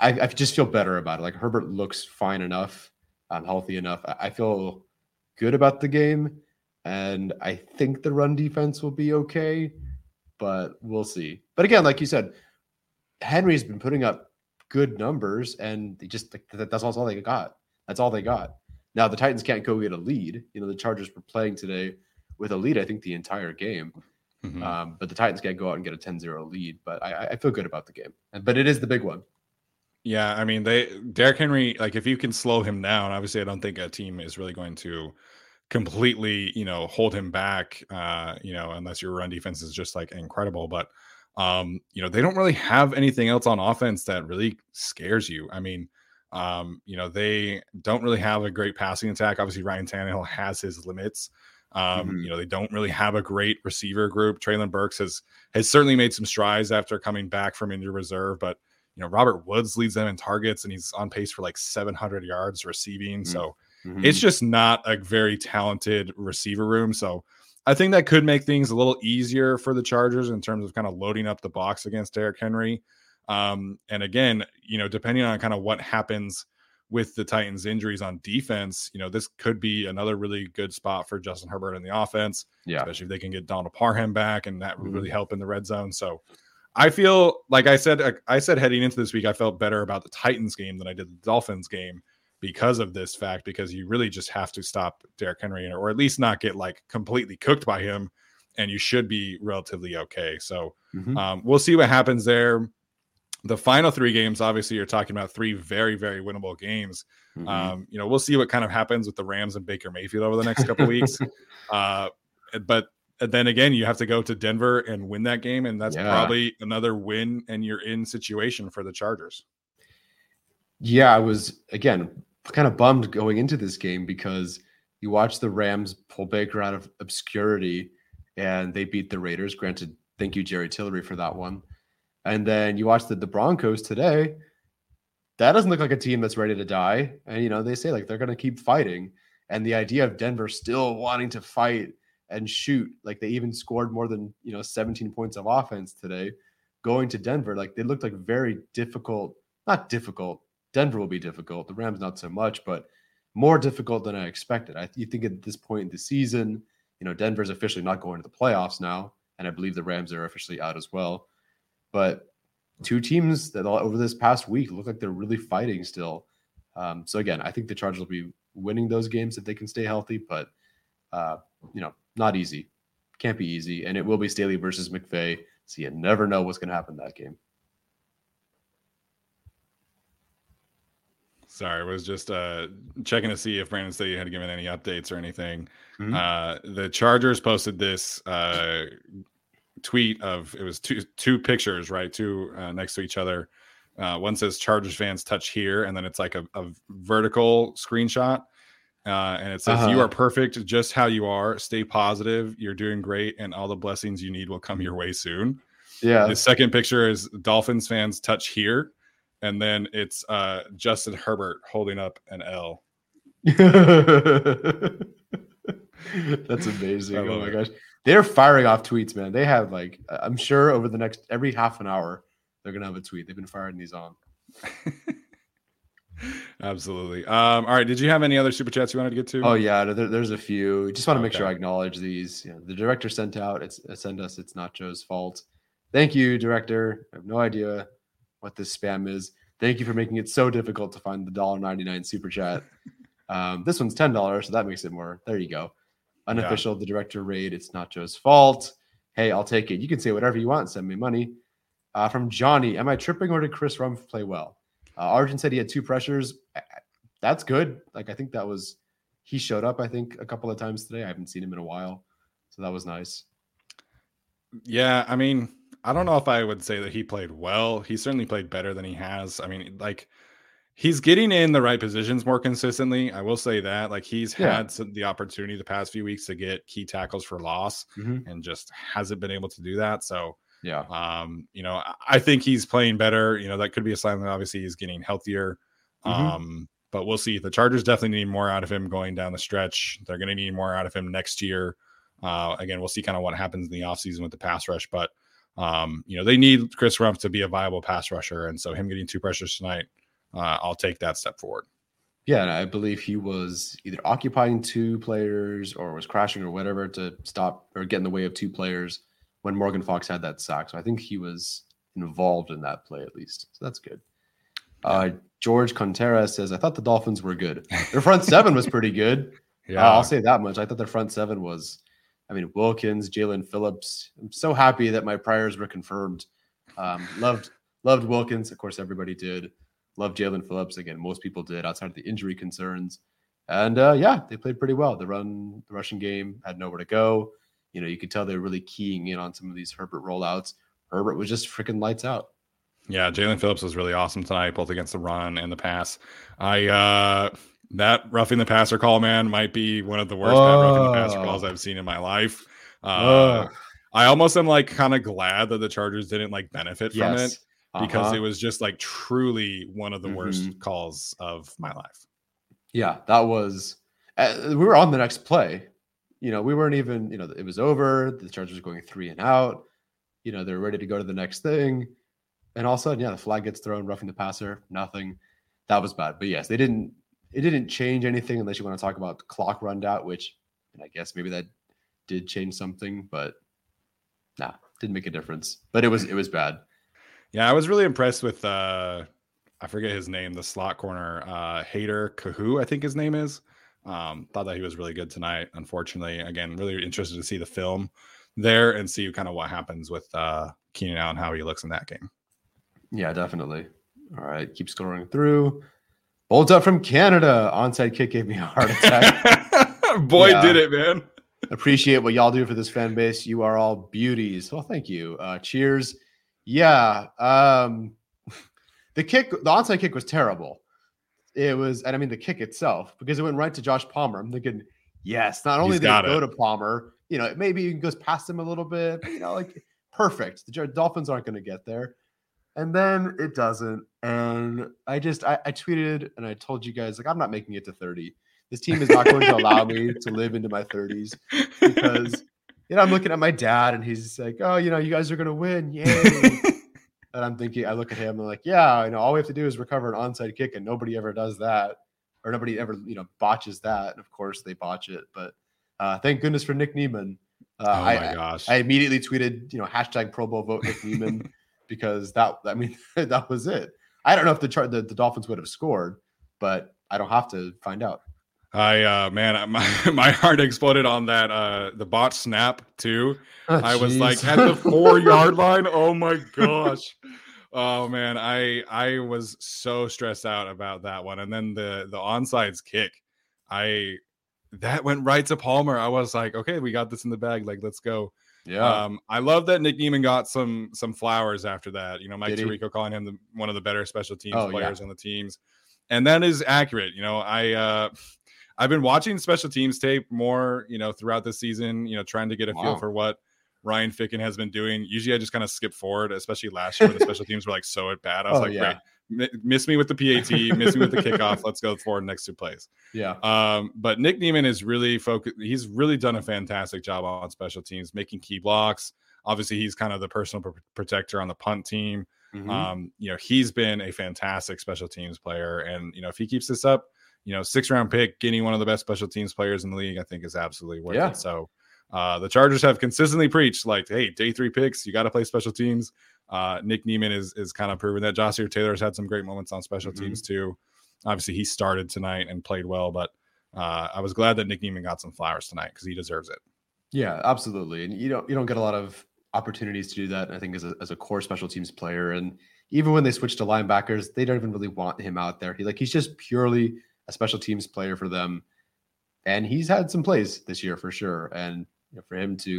I just feel better about it. Like, Herbert looks fine enough, healthy enough. I feel good about the game, and I think the run defense will be okay, but we'll see. But again, like you said, Henry's been putting up good numbers, and they just that's all they got. That's all they got. Now the Titans can't go get a lead. You know, the Chargers were playing today with a lead, I think, the entire game. Mm-hmm. But the Titans can't go out and get a 10-0 lead. But I feel good about the game. But it is the big one. Yeah, I mean, Derrick Henry, like, if you can slow him down, obviously I don't think a team is really going to completely, you know, hold him back, you know, unless your run defense is just, like, incredible. But, you know, they don't really have anything else on offense that really scares you. I mean, you know, they don't really have a great passing attack. Obviously, Ryan Tannehill has his limits. Mm-hmm. You know, they don't really have a great receiver group. Traylon Burks has certainly made some strides after coming back from injured reserve, but, you know, Robert Woods leads them in targets and he's on pace for like 700 yards receiving. Mm-hmm. So it's just not a very talented receiver room. So I think that could make things a little easier for the Chargers in terms of kind of loading up the box against Derrick Henry. And again, you know, depending on kind of what happens with the Titans' injuries on defense, you know, this could be another really good spot for Justin Herbert in the offense, especially if they can get Donald Parham back, and that would really help in the red zone. So I feel, like I said heading into this week, I felt better about the Titans game than I did the Dolphins game because of this fact, because you really just have to stop Derrick Henry, or at least not get like completely cooked by him, and you should be relatively okay. So we'll see what happens there. The final three games, obviously, you're talking about three very, very winnable games. You know, we'll see what kind of happens with the Rams and Baker Mayfield over the next couple of weeks. But then again, you have to go to Denver and win that game, and that's probably another win, and you're in situation for the Chargers. Yeah, I was, again, kind of bummed going into this game because you watch the Rams pull Baker out of obscurity, and they beat the Raiders. Granted, thank you, Jerry Tillery, for that one. And then you watch the Broncos today. That doesn't look like a team that's ready to die. And, you know, they say, like, they're going to keep fighting. And the idea of Denver still wanting to fight and shoot, like, they even scored more than, you know, 17 points of offense today going to Denver. Like, they looked like very difficult. Not difficult. Denver will be difficult. The Rams, not so much, but more difficult than I expected. You think at this point in the season, you know, Denver's officially not going to the playoffs now. And I believe the Rams are officially out as well. But two teams that over this past week look like they're really fighting still. So again, I think the Chargers will be winning those games if they can stay healthy, but you know, not easy. Can't be easy. And it will be Staley versus McVay. So you never know what's going to happen that game. Sorry, I was just checking to see if Brandon Staley had given any updates or anything. The Chargers posted this tweet of, it was two pictures, right? Two next to each other. One says Chargers fans touch here, and then it's like a vertical screenshot, and it says you are perfect just how you are, stay positive, you're doing great, and all the blessings you need will come your way soon. The second picture is Dolphins fans touch here, and then it's Justin Herbert holding up an L. That's amazing. Oh my gosh. They're firing off tweets, man. They have, like, I'm sure over the next, every half an hour, they're going to have a tweet. They've been firing these on. Absolutely. All right. Did you have any other super chats you wanted to get to? Oh, yeah. There's a few. Just want to make sure I acknowledge these. You know, the director sent us, it's not Joe's fault. Thank you, director. I have no idea what this spam is. Thank you for making it so difficult to find the $1.99 super chat. This one's $10, so that makes it more. There you go. Unofficial, the director raid. It's not Joe's fault. Hey, I'll take it. You can say whatever you want. Send me money. From Johnny, am I tripping or did Chris Rumpf play well? Arjun said he had two pressures. That's good. Like, I think that was, he showed up, I think, a couple of times today. I haven't seen him in a while. So that was nice. Yeah, I mean, I don't know if I would say that he played well. He certainly played better than he has. I mean, like, he's getting in the right positions more consistently. I will say that, like, he's had the opportunity the past few weeks to get key tackles for loss and just hasn't been able to do that. So Yeah. You know, I think he's playing better. You know, that could be a sign that obviously he's getting healthier. Mm-hmm. But we'll see. The Chargers definitely need more out of him going down the stretch. They're going to need more out of him next year. Again, we'll see kind of what happens in the offseason with the pass rush. But, you know, they need Chris Rumpf to be a viable pass rusher. And so him getting two pressures tonight, I'll take that step forward. Yeah, and I believe he was either occupying two players or was crashing or whatever to stop or get in the way of two players when Morgan Fox had that sack. So I think he was involved in that play at least. So that's good. George Contreras says, I thought the Dolphins were good. Their front seven was pretty good. Yeah, I'll say that much. I thought their front seven was, I mean, Wilkins, Jaelan Phillips. I'm so happy that my priors were confirmed. Loved Wilkins. Of course, everybody did. Love Jaelan Phillips. Again, most people did outside of the injury concerns. And yeah, they played pretty well. The rushing game had nowhere to go. You know, you could tell they were really keying in on some of these Herbert rollouts. Herbert was just freaking lights out. Yeah, Jaelan Phillips was really awesome tonight, both against the run and the pass. That roughing the passer call, man, might be one of the worst roughing the passer calls I've seen in my life. I almost am like kind of glad that the Chargers didn't like benefit from it. Because it was just like truly one of the worst calls of my life. Yeah, that was, we were on the next play. You know, we weren't even, you know, it was over. The Chargers were going 3 and out. You know, they're ready to go to the next thing. And all of a sudden, yeah, the flag gets thrown, roughing the passer, nothing. That was bad. But yes, it didn't change anything unless you want to talk about the clock rundown, which I guess maybe that did change something, but nah, didn't make a difference. But it was bad. Yeah, I was really impressed with, I forget his name, the slot corner, Hayder Kahu, I think his name is. Thought that he was really good tonight, unfortunately. Again, really interested to see the film there and see kind of what happens with Keenan Allen, how he looks in that game. Yeah, definitely. All right, keep scrolling through. Bolts up from Canada. Onside kick gave me a heart attack. Boy, yeah. Did it, man. Appreciate what y'all do for this fan base. You are all beauties. Well, thank you. Cheers. Yeah, the onside kick was terrible. It was, and I mean the kick itself, because it went right to Josh Palmer. I'm thinking, yes, not only did it go to Palmer, you know, it maybe goes past him a little bit, but, you know, like perfect. The Dolphins aren't going to get there, and then it doesn't. And I tweeted and I told you guys, like, I'm not making it to 30. This team is not going to allow me to live into my 30s because. You know, I'm looking at my dad and he's like, oh, you know, you guys are going to win. Yay. And I'm thinking, I look at him and I'm like, yeah, you know, all we have to do is recover an onside kick and nobody ever does that or nobody ever, you know, botches that. And of course they botch it, but thank goodness for Nick Niemann. Oh my gosh. I immediately tweeted, you know, hashtag Pro Bowl vote Nick Niemann because that was it. I don't know if the Dolphins would have scored, but I don't have to find out. My heart exploded on that, the botch snap too. Was like at the 4 yard line. Oh my gosh. Oh man. I was so stressed out about that one. And then the onside's kick, that went right to Palmer. I was like, okay, we got this in the bag. Like, let's go. Yeah. I love that Nick Niemann got some flowers after that, you know, Mike Tirico calling him one of the better special teams players on the teams. And that is accurate. You know, I've been watching special teams tape more, you know, throughout the season, you know, trying to get a feel for what Ryan Ficken has been doing. Usually I just kind of skip forward, especially last year when the special teams were like so bad. I was great. Miss me with the PAT, miss me with the kickoff. Let's go forward next two plays. Yeah. But Nick Niemann is really focused. He's really done a fantastic job on special teams, making key blocks. Obviously, he's kind of the personal protector on the punt team. Mm-hmm. You know, he's been a fantastic special teams player. And, you know, if he keeps this up, you know, 6th round pick, getting one of the best special teams players in the league, I think is absolutely worth it. So the Chargers have consistently preached like, hey, day 3 picks, you got to play special teams. Nick Niemann is kind of proving that. Jossier Taylor has had some great moments on special teams too. Obviously he started tonight and played well, but I was glad that Nick Niemann got some flowers tonight because he deserves it. Yeah, absolutely. And you don't get a lot of opportunities to do that. I think as a core special teams player, and even when they switch to linebackers, they don't even really want him out there. He's just purely a special teams player for them. And he's had some plays this year for sure. And you know, for him to,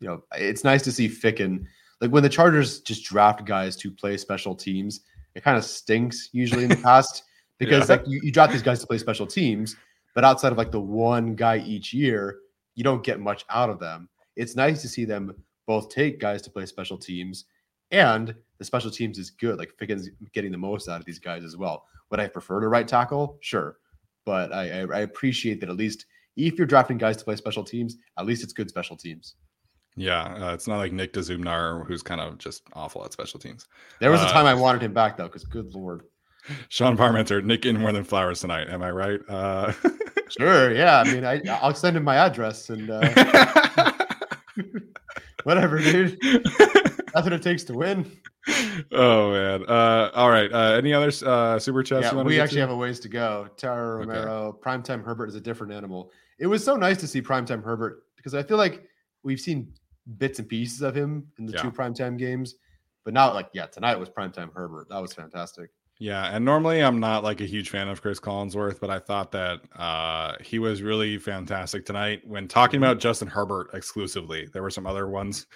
you know, it's nice to see Ficken. Like when the Chargers just draft guys to play special teams, it kind of stinks usually in the past because like you draft these guys to play special teams, but outside of like the one guy each year, you don't get much out of them. It's nice to see them both take guys to play special teams, and the special teams is good. Like, Pickens getting the most out of these guys as well. Would I prefer to right tackle? Sure. But I appreciate that at least if you're drafting guys to play special teams, at least it's good special teams. Yeah, it's not like Nick DeZumnar, who's kind of just awful at special teams. There was a time I wanted him back, though, because good Lord. Sean Parmenter, Nick in more than flowers tonight. Am I right? Sure, yeah. I mean, I'll send him my address and whatever, dude. That's what it takes to win. Oh, man. All right. Any other super chats? Yeah, we actually have a ways to go. Tara Romero, okay. Primetime Herbert is a different animal. It was so nice to see Primetime Herbert because I feel like we've seen bits and pieces of him in the two primetime games, but now, like, tonight was Primetime Herbert. That was fantastic. Yeah, and normally I'm not like a huge fan of Chris Collinsworth, but I thought that he was really fantastic tonight. When talking about Justin Herbert exclusively, there were some other ones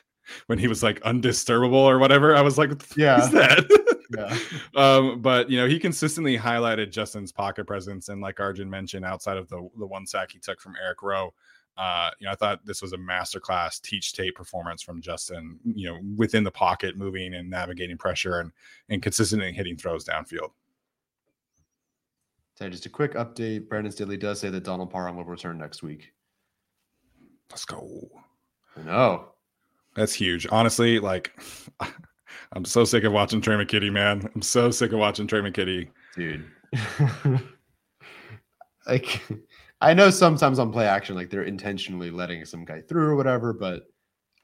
when he was like undisturbable or whatever. I was like, "Yeah, is that?" But you know, he consistently highlighted Justin's pocket presence, and like Arjun mentioned, outside of the one sack he took from Eric Rowe, you know, I thought this was a masterclass teach tape performance from Justin, you know, within the pocket, moving and navigating pressure and consistently hitting throws downfield. So just a quick update. Brandon Staley does say that Donald Parham will return next week. Let's go. I know. That's huge. Honestly, like, I'm so sick of watching Trey McKitty, man. I'm so sick of watching Trey McKitty. Dude. Like, I know sometimes on play action, like, they're intentionally letting some guy through or whatever, but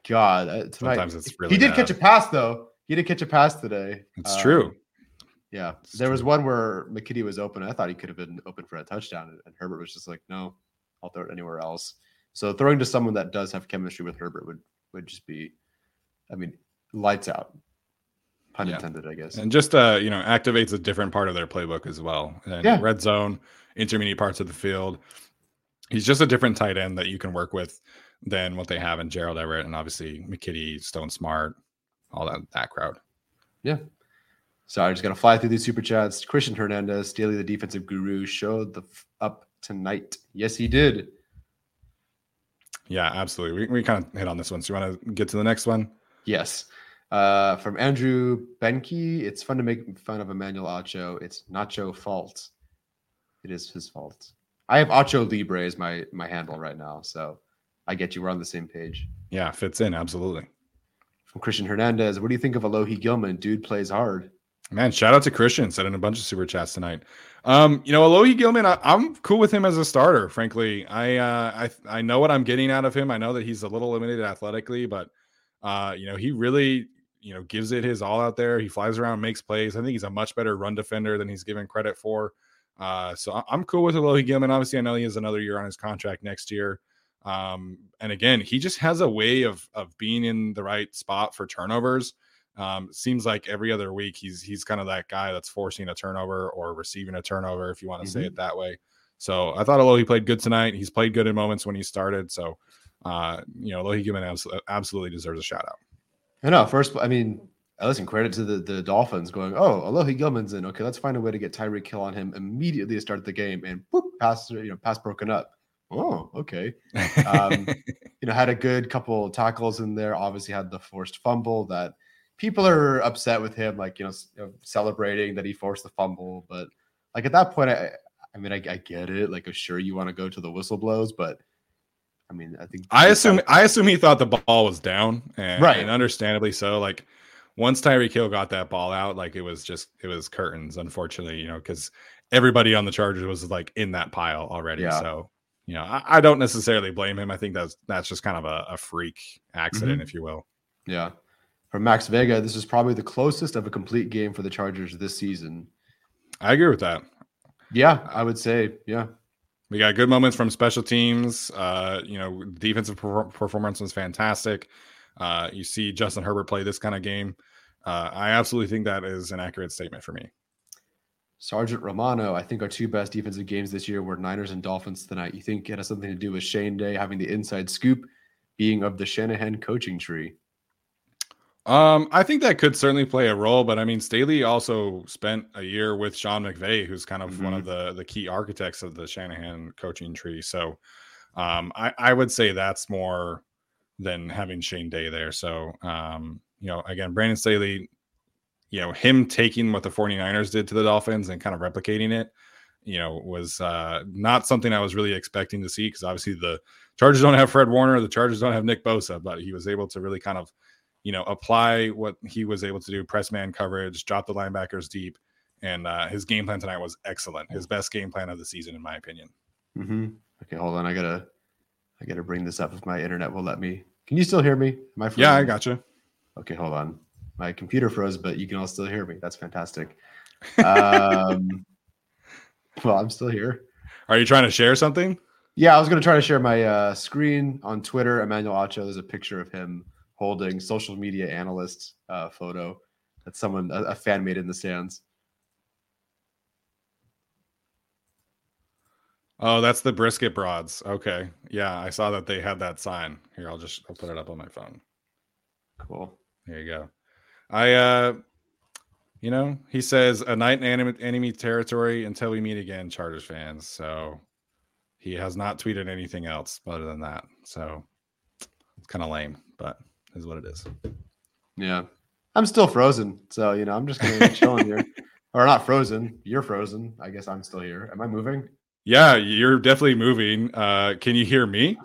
God, tonight, sometimes it's really bad. Catch a pass, though. He did catch a pass today. It's true. Yeah. There was one where McKitty was open. I thought he could have been open for a touchdown, and Herbert was just like, no, I'll throw it anywhere else. So throwing to someone that does have chemistry with Herbert would just be, I mean, lights out. Pun intended, I guess. And just, you know, activates a different part of their playbook as well. And red zone, intermediate parts of the field. He's just a different tight end that you can work with than what they have in Gerald Everett and obviously McKitty, Stone Smart, all that crowd. Yeah. Sorry, just going to fly through these super chats. Christian Hernandez, Staley, the defensive guru, showed up tonight. Yes, he did. Yeah, absolutely. We kind of hit on this one. So you want to get to the next one? Yes. From Andrew Benke, it's fun to make fun of Emmanuel Acho. It's Nacho fault. It is his fault. I have Acho Libre as my handle right now, so I get you. We're on the same page. Yeah, fits in, absolutely. From Christian Hernandez, what do you think of Alohi Gilman? Dude plays hard. Man, shout out to Christian. Sent in a bunch of super chats tonight. You know, Alohi Gilman, I'm cool with him as a starter, frankly. I know what I'm getting out of him. I know that he's a little limited athletically, but you know, he really, you know, gives it his all out there. He flies around, makes plays. I think he's a much better run defender than he's given credit for. So I'm cool with Alohi Gilman. Obviously, I know he has another year on his contract next year. And again, he just has a way of being in the right spot for turnovers. Seems like every other week he's kind of that guy that's forcing a turnover or receiving a turnover, if you want to say it that way. So I thought Alohi played good tonight. He's played good in moments when he started. So, you know, Alohi Gilman absolutely deserves a shout out. I know. First, I mean, listen, credit to the Dolphins going, oh, Alohi Gilman's in. Okay, let's find a way to get Tyreek Hill on him immediately to start the game, and boop, pass broken up. Oh, okay. You know, had a good couple tackles in there. Obviously had the forced fumble that people are upset with him, like, you know, celebrating that he forced the fumble. But like at that point, I mean, I get it. Like, I'm sure you want to go to the whistle blows, but I mean, I assume he thought the ball was down, and, right, and understandably so. Like, once Tyreek Hill got that ball out, like, it was curtains, unfortunately, you know, because everybody on the Chargers was like in that pile already. Yeah. So, you know, I don't necessarily blame him. I think that's just kind of a freak accident, if you will. Yeah. From Max Vega, this is probably the closest of a complete game for the Chargers this season. I agree with that. Yeah, I would say, yeah. We got good moments from special teams. You know, defensive performance was fantastic. You see Justin Herbert play this kind of game. I absolutely think that is an accurate statement for me. Sergeant Romano, I think our two best defensive games this year were Niners and Dolphins tonight. You think it has something to do with Shane Day having the inside scoop, being of the Shanahan coaching tree? I think that could certainly play a role, but I mean, Staley also spent a year with Sean McVay, who's kind of one of the key architects of the Shanahan coaching tree. So I would say that's more than having Shane Day there. So, you know, again, Brandon Staley, you know, him taking what the 49ers did to the Dolphins and kind of replicating it, you know, was not something I was really expecting to see, because obviously the Chargers don't have Fred Warner, the Chargers don't have Nick Bosa, but he was able to really kind of, you know, apply what he was able to do, press man coverage, drop the linebackers deep, and his game plan tonight was excellent. His best game plan of the season, in my opinion. Mm-hmm. Okay, hold on. I gotta bring this up if my internet will let me. Can you still hear me? Am I frozen? Yeah, I gotcha. Okay, hold on. My computer froze, but you can all still hear me. That's fantastic. Well, I'm still here. Are you trying to share something? Yeah, I was going to try to share my screen on Twitter. Emmanuel Acho, there's a picture of him holding social media analyst photo that someone, a fan made in the stands. Oh, that's the Brisket Broads. Okay. Yeah, I saw that they had that sign. Here, I'll put it up on my phone. Cool. There you go. You know, he says, a night in enemy territory until we meet again, Chargers fans. So he has not tweeted anything else other than that. So it's kind of lame, but is what it is. Yeah. I'm still frozen. So, you know, I'm just going to be chilling here. Or not frozen. You're frozen. I guess I'm still here. Am I moving? Yeah, you're definitely moving. Can you hear me?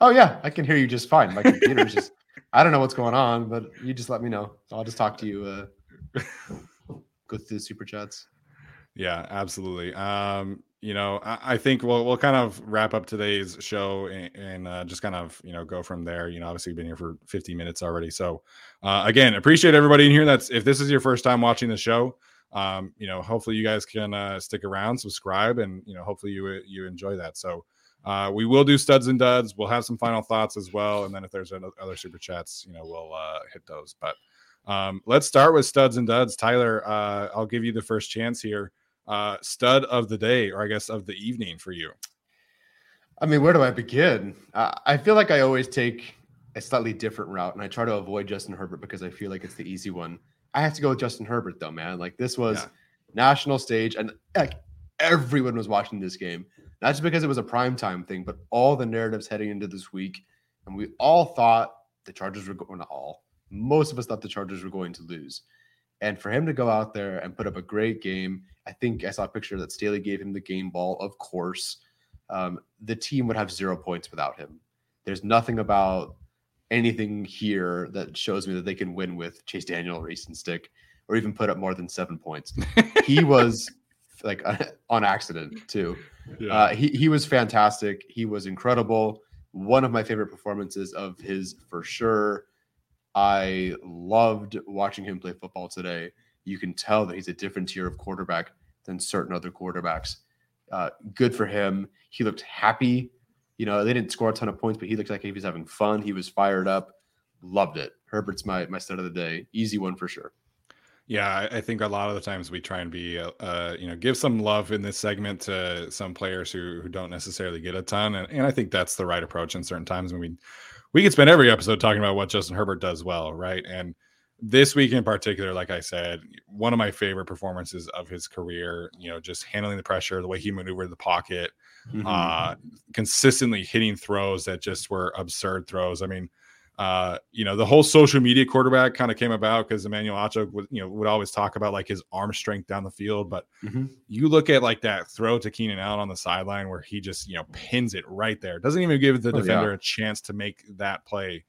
Oh, yeah. I can hear you just fine. My computer's just, I don't know what's going on, but you just let me know. I'll just talk to you. Go through the super chats. Yeah, absolutely. You know, I think we'll kind of wrap up today's show and just kind of, you know, go from there. You know, obviously we've been here for 50 minutes already. So again, appreciate everybody in here. That's, if this is your first time watching the show, you know, hopefully you guys can stick around, subscribe, and, you know, hopefully you enjoy that. So we will do studs and duds. We'll have some final thoughts as well. And then if there's other super chats, you know, we'll hit those. But let's start with studs and duds. Tyler, I'll give you the first chance here. Stud of the day, or I guess of the evening for you. I mean, where do I begin? I feel like I always take a slightly different route, and I try to avoid Justin Herbert because I feel like it's the easy one. I have to go with Justin Herbert, though, man. Like, this was national stage, and like everyone was watching this game. Not just because it was a primetime thing, but all the narratives heading into this week. And we all thought the Chargers were going to all. Most of us thought the Chargers were going to lose. And for him to go out there and put up a great game, I think I saw a picture that Staley gave him the game ball, of course. The team would have 0 points without him. There's nothing about anything here that shows me that they can win with Chase Daniel, Racing Stick, or even put up more than 7 points. He was like on accident too. Yeah. He was fantastic. He was incredible. One of my favorite performances of his for sure. I loved watching him play football today. You can tell that he's a different tier of quarterback than certain other quarterbacks. Good for him. He looked happy. You know, they didn't score a ton of points, but he looked like he was having fun. He was fired up. Loved it. Herbert's my stud of the day. Easy one for sure. Yeah, I think a lot of the times we try and be, you know, give some love in this segment to some players who don't necessarily get a ton. And I think that's the right approach in certain times when we could spend every episode talking about what Justin Herbert does well, right? And this week in particular, like I said, one of my favorite performances of his career, you know, just handling the pressure, the way he maneuvered the pocket, consistently hitting throws that just were absurd throws. I mean, you know, the whole social media quarterback kind of came about because Emmanuel Acho would always talk about like his arm strength down the field. But you look at like that throw to Keenan Allen on the sideline where he just, you know, pins it right there. Doesn't even give the defender a chance to make that play.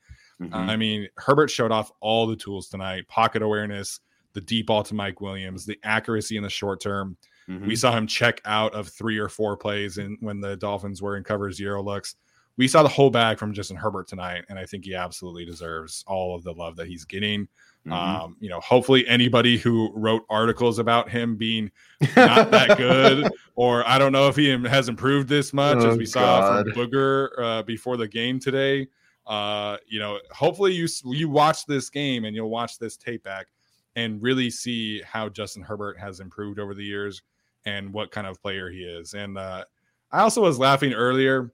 I mean, Herbert showed off all the tools tonight: pocket awareness, the deep ball to Mike Williams, the accuracy in the short term. We saw him check out of 3 or 4 plays in when the Dolphins were in cover zero looks. We saw the whole bag from Justin Herbert tonight, and I think he absolutely deserves all of the love that he's getting. You know, hopefully anybody who wrote articles about him being not that good, or I don't know if he has improved this much, as we saw from Booger before the game today. You know, hopefully you watch this game and you'll watch this tape back and really see how Justin Herbert has improved over the years and what kind of player he is. And I also was laughing earlier.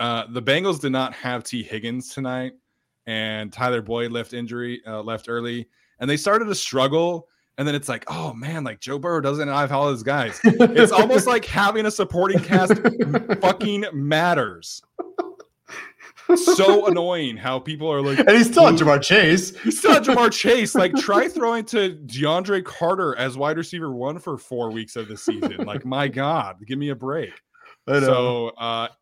The Bengals did not have T. Higgins tonight, and Tyler Boyd left early, and they started to struggle. And then it's like, oh man, like Joe Burrow doesn't have all his guys. It's almost like having a supporting cast fucking matters. so annoying how people are like, and he's still on Jamar Chase. He's still on Jamar Chase. Like, try throwing to DeAndre Carter as wide receiver one for 4 weeks of the season. Like, my God, give me a break. So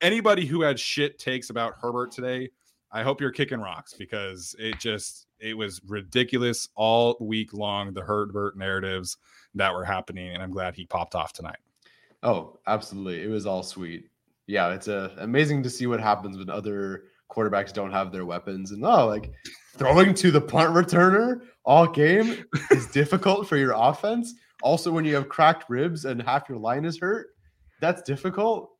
anybody who had shit takes about Herbert today, I hope you're kicking rocks, because it was ridiculous all week long, the Herbert narratives that were happening, and I'm glad he popped off tonight. Oh, absolutely. It was all sweet. Yeah, it's amazing to see what happens when other quarterbacks don't have their weapons. And like throwing to the punt returner all game is difficult for your offense. Also, when you have cracked ribs and half your line is hurt, that's difficult.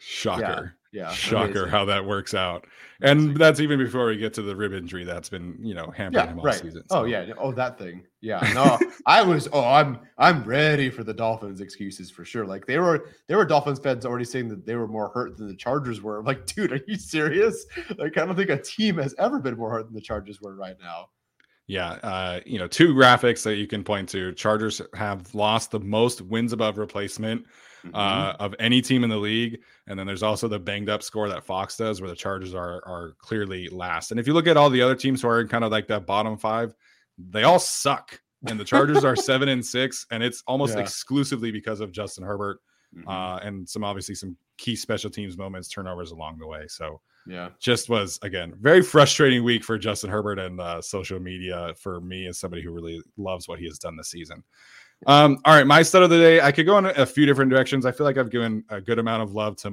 Shocker. Yeah. Shocker amazing how that works out. And that's even before we get to the rib injury that's been, hampering him all season. So. Oh, yeah. Oh, that thing. Yeah. No, I'm ready for the Dolphins excuses for sure. Like, there were Dolphins fans already saying that they were more hurt than the Chargers were. I'm like, dude, are you serious? Like, I don't think a team has ever been more hurt than the Chargers were right now. Yeah, two graphics that you can point to. Chargers have lost the most wins above replacement of any team in the league. And then there's also the banged up score that Fox does, where the Chargers are clearly last. And if you look at all the other teams who are in kind of like that bottom five, they all suck. And the Chargers are 7-6, and it's almost exclusively because of Justin Herbert and some key special teams moments, turnovers along the way. So yeah, just was, again, very frustrating week for Justin Herbert and social media for me as somebody who really loves what he has done this season. All right, my stud of the day, I could go in a few different directions. I feel like I've given a good amount of love to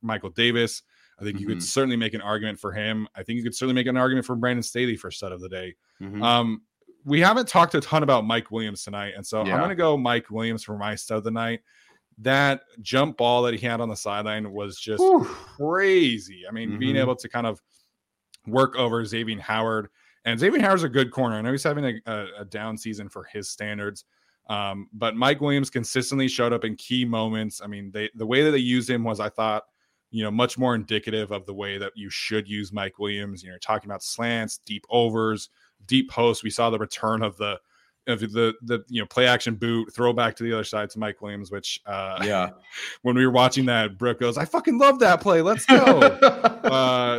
Michael Davis. I think you could certainly make an argument for him. I think you could certainly make an argument for Brandon Staley for stud of the day. We haven't talked a ton about Mike Williams tonight, and so I'm going to go Mike Williams for my stud of the night. That jump ball that he had on the sideline was just crazy. I mean, being able to kind of work over Xavier Howard. And Xavier Howard's a good corner. I know he's having a down season for his standards. But Mike Williams consistently showed up in key moments. I mean, the way that they used him was, I thought, much more indicative of the way that you should use Mike Williams. You're talking about slants, deep overs, deep posts. We saw the return of the play action boot throwback to the other side to Mike Williams, which when we were watching that, Brooke goes, I fucking love that play, let's go.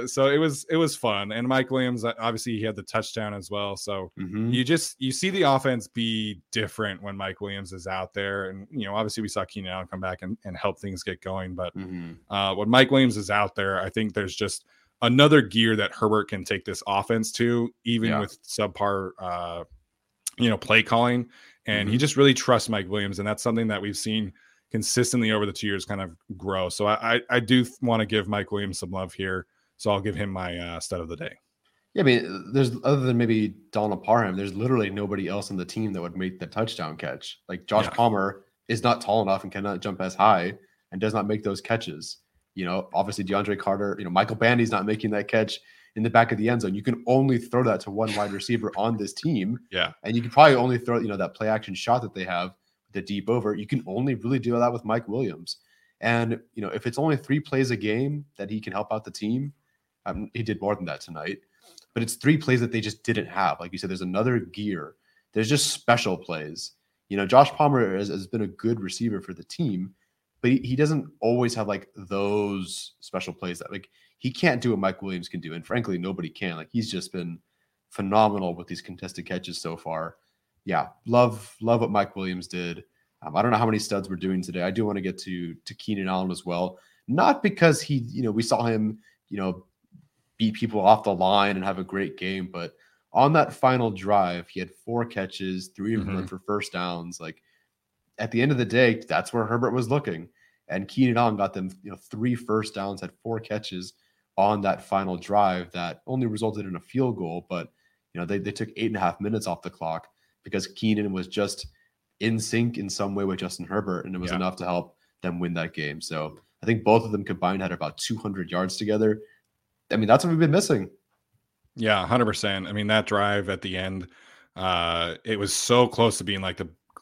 So it was fun. And Mike Williams, obviously he had the touchdown as well. So you see the offense be different when Mike Williams is out there. And obviously we saw Keenan Allen come back and help things get going, but when Mike Williams is out there, I think there's just another gear that Herbert can take this offense to, even with subpar play calling. And he just really trusts Mike Williams. And that's something that we've seen consistently over the 2 years kind of grow. So I do want to give Mike Williams some love here. So I'll give him my stud of the day. Yeah, I mean, there's, other than maybe Donald Parham, there's literally nobody else on the team that would make the touchdown catch. Like, Josh Palmer is not tall enough and cannot jump as high and does not make those catches. Obviously DeAndre Carter, Michael Bandy's not making that catch in the back of the end zone. You can only throw that to one wide receiver on this team. Yeah. And you can probably only throw, that play action shot that they have, the deep over. You can only really do that with Mike Williams. And, if it's only 3 plays a game that he can help out the team, he did more than that tonight, but it's 3 plays that they just didn't have. Like you said, there's another gear. There's just special plays. Josh Palmer has been a good receiver for the team, but he doesn't always have those special plays that he can't do what Mike Williams can do. And frankly, nobody can. He's just been phenomenal with these contested catches so far. Yeah. Love what Mike Williams did. I don't know how many studs we're doing today. I do want to get to Keenan Allen as well. Not because he, we saw him, beat people off the line and have a great game, but on that final drive, he had 4 catches, 3 of them for first downs. At the end of the day, that's where Herbert was looking. And Keenan Allen got them, 3 first downs, had 4 catches on that final drive that only resulted in a field goal, but they took 8.5 minutes off the clock because Keenan was just in sync in some way with Justin Herbert, and it was enough to help them win that game. So I think both of them combined had about 200 yards together. I mean, that's what we've been missing. Yeah, 100%. I mean, that drive at the end, it was so close to being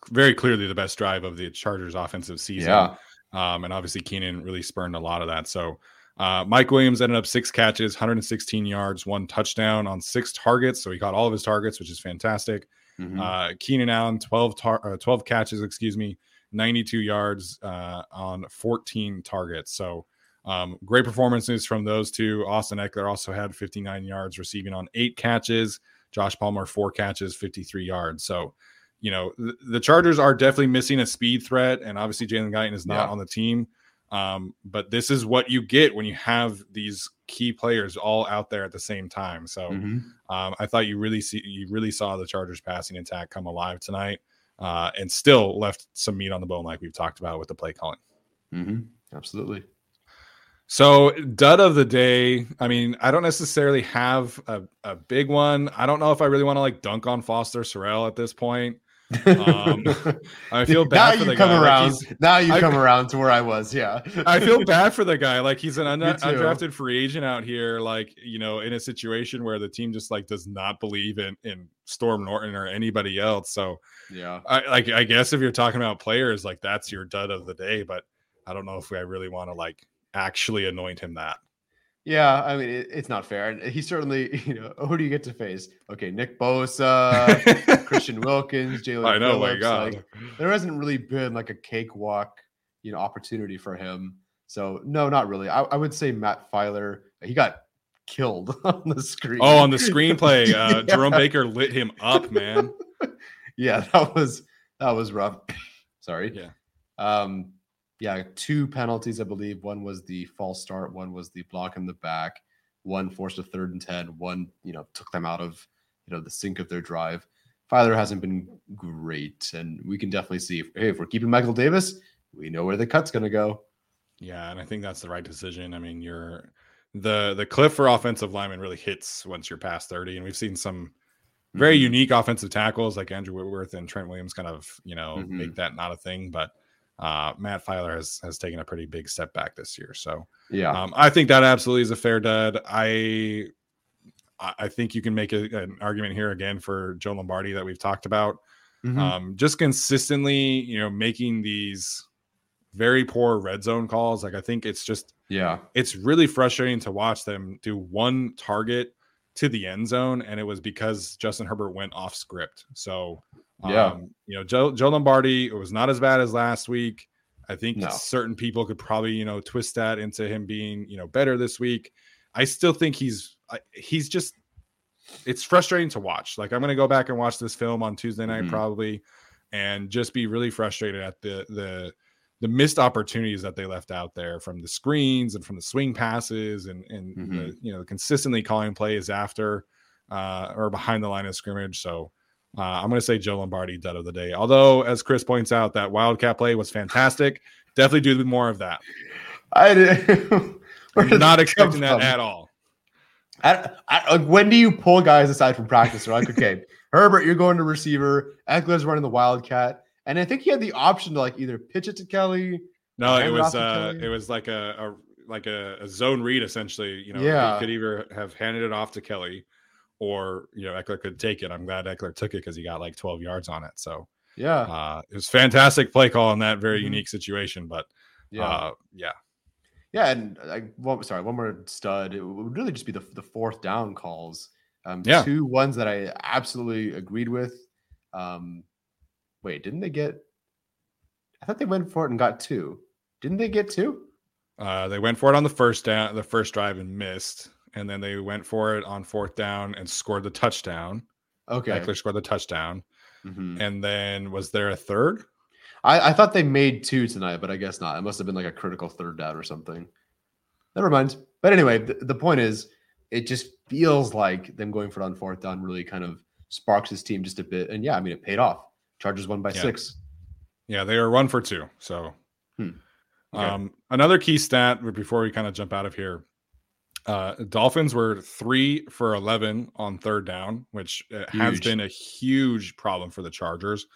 very clearly the best drive of the Chargers offensive season. Yeah. And obviously Keenan really spurned a lot of that. So Mike Williams ended up 6 catches, 116 yards, 1 touchdown on 6 targets. So he caught all of his targets, which is fantastic. Keenan Allen, 12 catches, 92 yards on 14 targets. So Great performances from those two. Austin Ekeler also had 59 yards receiving on 8 catches. Josh Palmer, 4 catches, 53 yards. So, you know, the Chargers are definitely missing a speed threat, and obviously Jalen Guyton is not on the team. But this is what you get when you have these key players all out there at the same time. So I thought you really saw the Chargers passing attack come alive tonight, and still left some meat on the bone, like we've talked about with the play calling. Absolutely. So dud of the day. I mean, I don't necessarily have a big one. I don't know if I really want to like dunk on Foster Sarell at this point. I feel bad for the guy. Now you come around to where I was. Yeah. I feel bad for the guy. Like he's an undrafted free agent out here, like, you know, in a situation where the team just like does not believe in Storm Norton or anybody else. So yeah, I guess if you're talking about players, like that's your dud of the day, but I don't know if I really want to like actually anoint him that. Yeah, I mean, it's not fair. And he certainly, you know, who do you get to face? Okay, Nick Bosa, Christian Wilkins, Jaelan Phillips. My God. Like, there hasn't really been like a cakewalk, you know, opportunity for him. So, no, not really. I would say Matt Feiler. He got killed on the screen. Oh, on the screenplay. Jerome Baker lit him up, man. Yeah, that was rough. Sorry. Yeah. Yeah, 2 penalties, I believe. One was the false start. One was the block in the back. One forced a 3rd and 10. One, you know, took them out of, you know, the sink of their drive. Feiler hasn't been great, and we can definitely see. If we're keeping Michael Davis, we know where the cut's going to go. Yeah, and I think that's the right decision. I mean, you're the cliff for offensive linemen really hits once you're past 30, and we've seen some very unique offensive tackles like Andrew Whitworth and Trent Williams kind of, you know, make that not a thing, but. Matt Feiler has taken a pretty big step back this year. So yeah, I think that absolutely is a fair dud. I think you can make an argument here again for Joe Lombardi that we've talked about, just consistently, you know, making these very poor red zone calls. Like I think it's just, it's really frustrating to watch them do one target to the end zone. And it was because Justin Herbert went off script. So you know, Joe Lombardi, it was not as bad as last week. I think certain people could probably, you know, twist that into him being, you know, better this week. I still think he's just, it's frustrating to watch. Like I'm going to go back and watch this film on Tuesday night probably, and just be really frustrated at the missed opportunities that they left out there from the screens and from the swing passes and the, you know, consistently calling plays after or behind the line of scrimmage. So, I'm going to say Joe Lombardi, dud of the day. Although, as Chris points out, that Wildcat play was fantastic. Definitely do more of that. I did. I'm not expecting that at all. When do you pull guys aside from practice? They're like, okay, Herbert, you're going to receiver. Eckler's running the Wildcat. And I think he had the option to like either pitch it to Kelly. No, it was like a zone read, essentially. You know, he could either have handed it off to Kelly, or, you know, Ekeler could take it. I'm glad Ekeler took it because he got like 12 yards on it. So, yeah, it was fantastic play call in that very unique situation. But, and one more stud. It would really just be the 4th down calls. 2 ones that I absolutely agreed with. Wait, didn't they get? I thought they went for it and got 2. Didn't they get 2? They went for it on the first drive and missed. And then they went for it on 4th down and scored the touchdown. Okay. Ekeler scored the touchdown. And then was there a 3rd? I thought they made 2 tonight, but I guess not. It must have been like a critical 3rd down or something. Never mind. But anyway, the point is, it just feels like them going for it on 4th down really kind of sparks his team just a bit. And yeah, I mean, it paid off. Chargers won by 6. Yeah, they are 1 for 2. So another key stat before we kind of jump out of here. Dolphins were 3 for 11 on 3rd down, which has been a huge problem for the Chargers.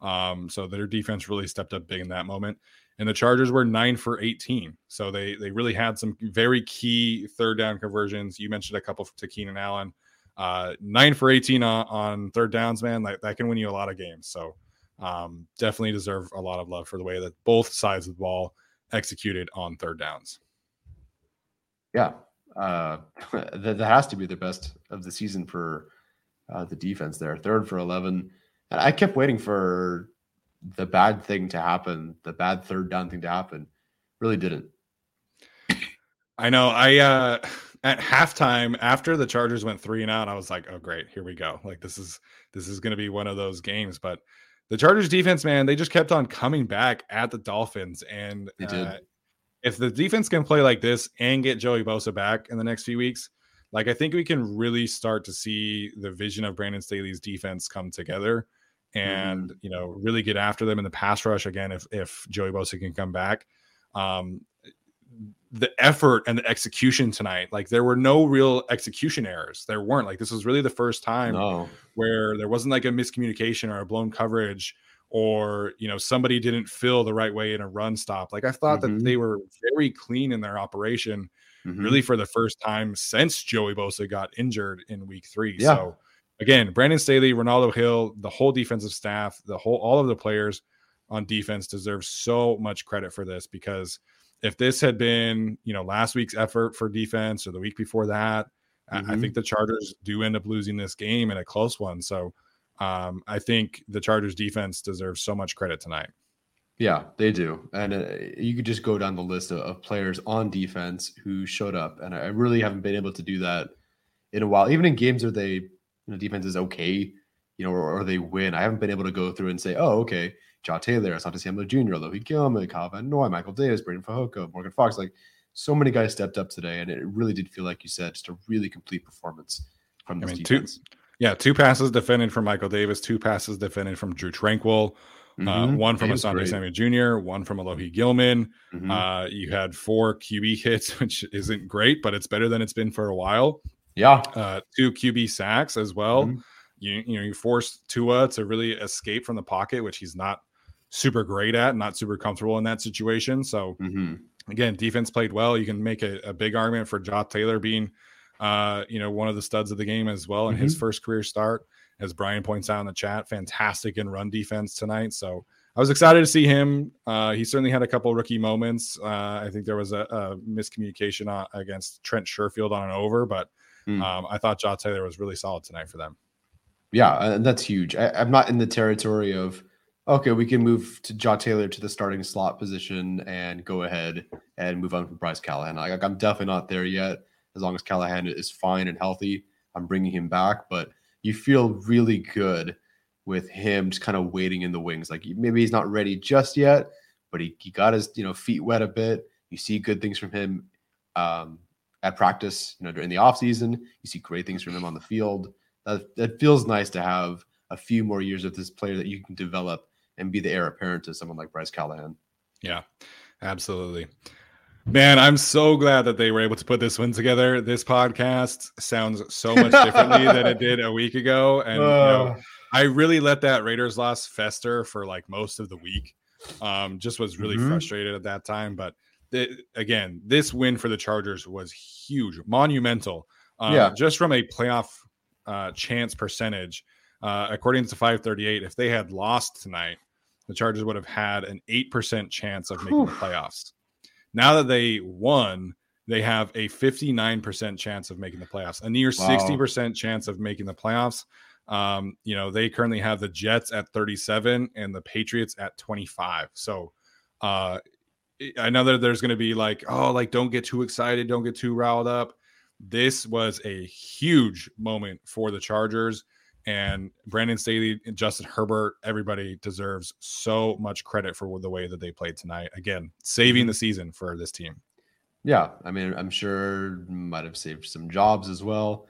So their defense really stepped up big in that moment. And the Chargers were 9 for 18. So they really had some very key 3rd down conversions. You mentioned a couple to Keenan Allen. 9 for 18 on 3rd downs, man. That can win you a lot of games. So definitely deserve a lot of love for the way that both sides of the ball executed on 3rd downs. Yeah. That has to be the best of the season for the defense there. 3rd for 11. And I kept waiting for the bad thing to happen, the bad 3rd down thing to happen. Really didn't. I know. I at halftime, after the Chargers went 3-0, I was like, oh, great, here we go. Like, this is going to be one of those games. But the Chargers defense, man, they just kept on coming back at the Dolphins. And they did. If the defense can play like this and get Joey Bosa back in the next few weeks, like, I think we can really start to see the vision of Brandon Staley's defense come together and, you know, really get after them in the pass rush again. If Joey Bosa can come back, the effort and the execution tonight, like, there were no real execution errors. There weren't. Like, this was really the first time where there wasn't like a miscommunication or a blown coverage or, you know, somebody didn't fill the right way in a run stop. Like, I thought that they were very clean in their operation, really for the first time since Joey Bosa got injured in week 3. Yeah. So again, Brandon Staley, Ronaldo Hill, the whole defensive staff, all of the players on defense deserve so much credit for this, because if this had been, you know, last week's effort for defense or the week before that, I think the Chargers do end up losing this game in a close one. So I think the Chargers defense deserves so much credit tonight. Yeah, they do. And you could just go down the list of players on defense who showed up. And I really haven't been able to do that in a while. Even in games where they, you know, defense is okay, you know, or they win, I haven't been able to go through and say, oh, okay, Ja Taylor, Asante Samuel Jr., Alohi Gilman, Kyle Van Noy, Michael Davis, Breiden Fehoko, Morgan Fox. Like, so many guys stepped up today. And it really did feel, like you said, just a really complete performance from this defense. Two passes defended from Michael Davis, two passes defended from Drew Tranquill, one from Asante Samuel Jr., one from Alohi Gilman. You had 4 QB hits, which isn't great, but it's better than it's been for a while. Yeah. 2 QB sacks as well. You know, you forced Tua to really escape from the pocket, which he's not super great at, not super comfortable in that situation. So again, defense played well. You can make a big argument for Ja Taylor being, you know, one of the studs of the game as well in his first career start. As Brian points out in the chat, fantastic in run defense tonight. So I was excited to see him. He certainly had a couple rookie moments. I think there was a miscommunication against Trent Sherfield on an over, but I thought Ja Taylor was really solid tonight for them. Yeah, and that's huge. I'm not in the territory of, okay, we can move to Ja Taylor to the starting slot position and go ahead and move on from Bryce Callahan. I'm definitely not there yet. As long as Callahan is fine and healthy, I'm bringing him back. But you feel really good with him just kind of waiting in the wings. Like, maybe he's not ready just yet, but he got his, you know, feet wet a bit. You see good things from him at practice, you know, during the offseason. You see great things from him on the field. That feels nice to have a few more years of this player that you can develop and be the heir apparent to someone like Bryce Callahan. Yeah, absolutely. Man, I'm so glad that they were able to put this one together. This podcast sounds so much differently than it did a week ago. And you know, I really let that Raiders loss fester for like most of the week. Just was really frustrated at that time. But again, this win for the Chargers was huge, monumental. Just from a playoff chance percentage, according to 538, if they had lost tonight, the Chargers would have had an 8% chance of making the playoffs. Now that they won, they have a 59% chance of making the playoffs, a near 60% chance of making the playoffs. You know, they currently have the Jets at 37 and the Patriots at 25. So I know that there's going to be like, don't get too excited. Don't get too riled up. This was a huge moment for the Chargers. And Brandon Staley and Justin Herbert, everybody deserves so much credit for the way that they played tonight. Again, saving the season for this team. Yeah, I mean, I'm sure might have saved some jobs as well.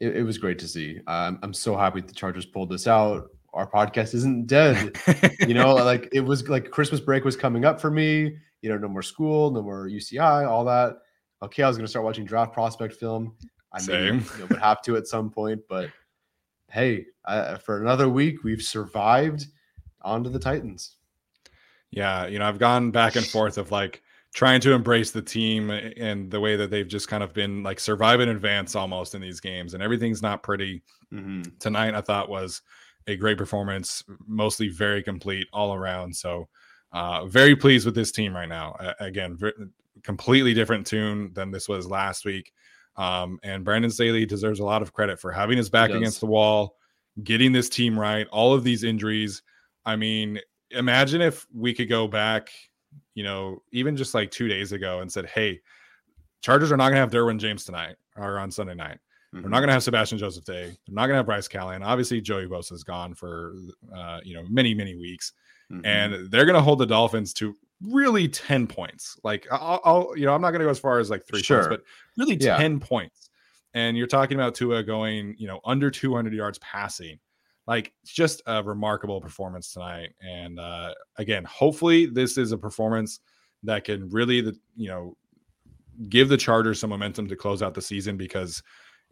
It was great to see. I'm so happy the Chargers pulled this out. Our podcast isn't dead. You know, like, it was like Christmas break was coming up for me. You know, no more school, no more UCI, all that. Okay, I was going to start watching draft prospect film. I mean, you know, would have to at some point, but hey, for another week, we've survived onto the Titans. Yeah, you know, I've gone back and forth of like trying to embrace the team and the way that they've just kind of been like survive in advance almost in these games, and everything's not pretty. Tonight, I thought was a great performance, mostly very complete all around. So very pleased with this team right now. Again, completely different tune than this was last week. And Brandon Staley deserves a lot of credit for having his back against the wall, getting this team right, all of these injuries. I mean, imagine if we could go back, you know, even just like 2 days ago and said, hey, Chargers are not going to have Derwin James tonight or on Sunday night. Mm-hmm. They're not going to have Sebastian Joseph Day. They're not going to have Bryce Callahan. Obviously, Joey Bosa is gone for many weeks, mm-hmm. and they're going to hold the Dolphins to really 10 points. Like I'm not going to go as far as like 3 points, but really 10 points. And you're talking about Tua going, under 200 yards passing. Like, it's just a remarkable performance tonight. And again, hopefully this is a performance that can really, give the Chargers some momentum to close out the season, because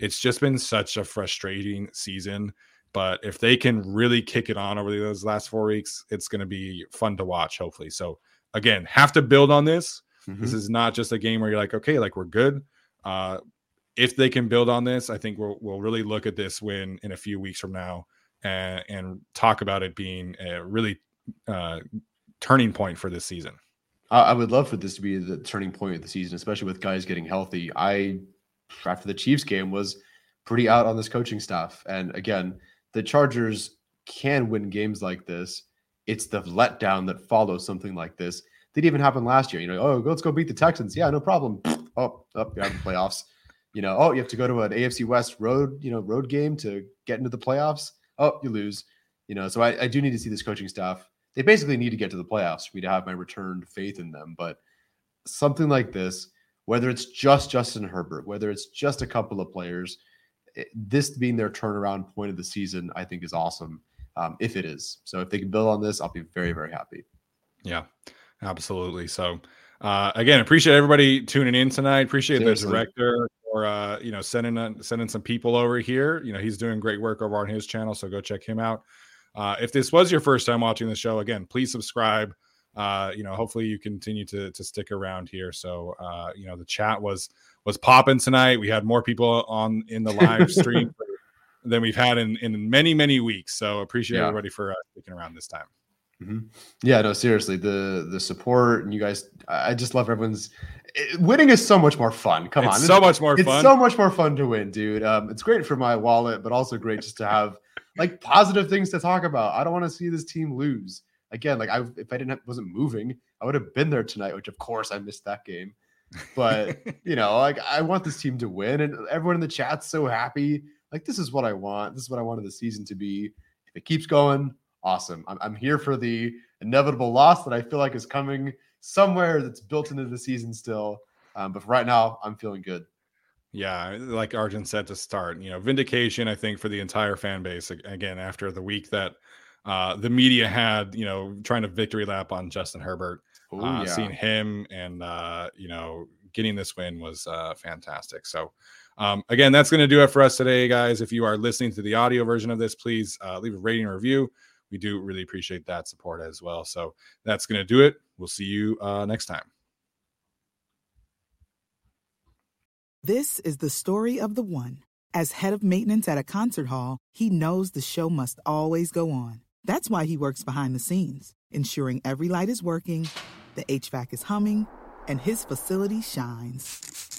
it's just been such a frustrating season. But if they can really kick it on over those last 4 weeks, it's going to be fun to watch, hopefully. So again, have to build on this. Mm-hmm. This is not just a game where you're like, okay, like we're good. If they can build on this, I think we'll really look at this win in a few weeks from now and talk about it being a really turning point for this season. I would love for this to be the turning point of the season, especially with guys getting healthy. I, after the Chiefs game, was pretty out on this coaching staff. And again, the Chargers can win games like this. It's the letdown that follows something like this. Didn't even happen last year. Let's go beat the Texans. Yeah, no problem. Oh, you're out of the playoffs. You have to go to an AFC West road game to get into the playoffs. Oh, you lose. So I do need to see this coaching staff. They basically need to get to the playoffs for me to have my returned faith in them. But something like this, whether it's just Justin Herbert, whether it's just a couple of players, this being their turnaround point of the season, I think is awesome. If it is. So if they can build on this, I'll be very, very happy. Yeah, absolutely. So again, appreciate everybody tuning in tonight. Appreciate the director for sending some people over here. He's doing great work over on his channel, so go check him out. If this was your first time watching the show, again, please subscribe. Hopefully you continue to stick around here. So the chat was popping tonight. We had more people on in the live stream than we've had in many weeks. So appreciate everybody for sticking around this time. Mm-hmm. Yeah, no, seriously, the support and you guys, I just love everyone's winning is so much more fun. Come on. It's so much more fun. It's so much more fun to win, dude. It's great for my wallet, but also great just to have like positive things to talk about. I don't want to see this team lose again. Like if I wasn't moving, I would have been there tonight, which of course I missed that game. But I want this team to win, and everyone in the chat's so happy. Like, this is what I want. This is what I wanted the season to be. If it keeps going, awesome. I'm here for the inevitable loss that I feel like is coming somewhere that's built into the season still. But for right now, I'm feeling good. Yeah, like Arjun said to start, vindication, I think, for the entire fan base. Again, after the week that the media had, trying to victory lap on Justin Herbert. Seeing him and, getting this win was fantastic. So, again, that's going to do it for us today, guys. If you are listening to the audio version of this, please leave a rating or review. We do really appreciate that support as well. So that's going to do it. We'll see you next time. This is the story of the one. As head of maintenance at a concert hall, he knows the show must always go on. That's why he works behind the scenes, ensuring every light is working, the HVAC is humming, and his facility shines.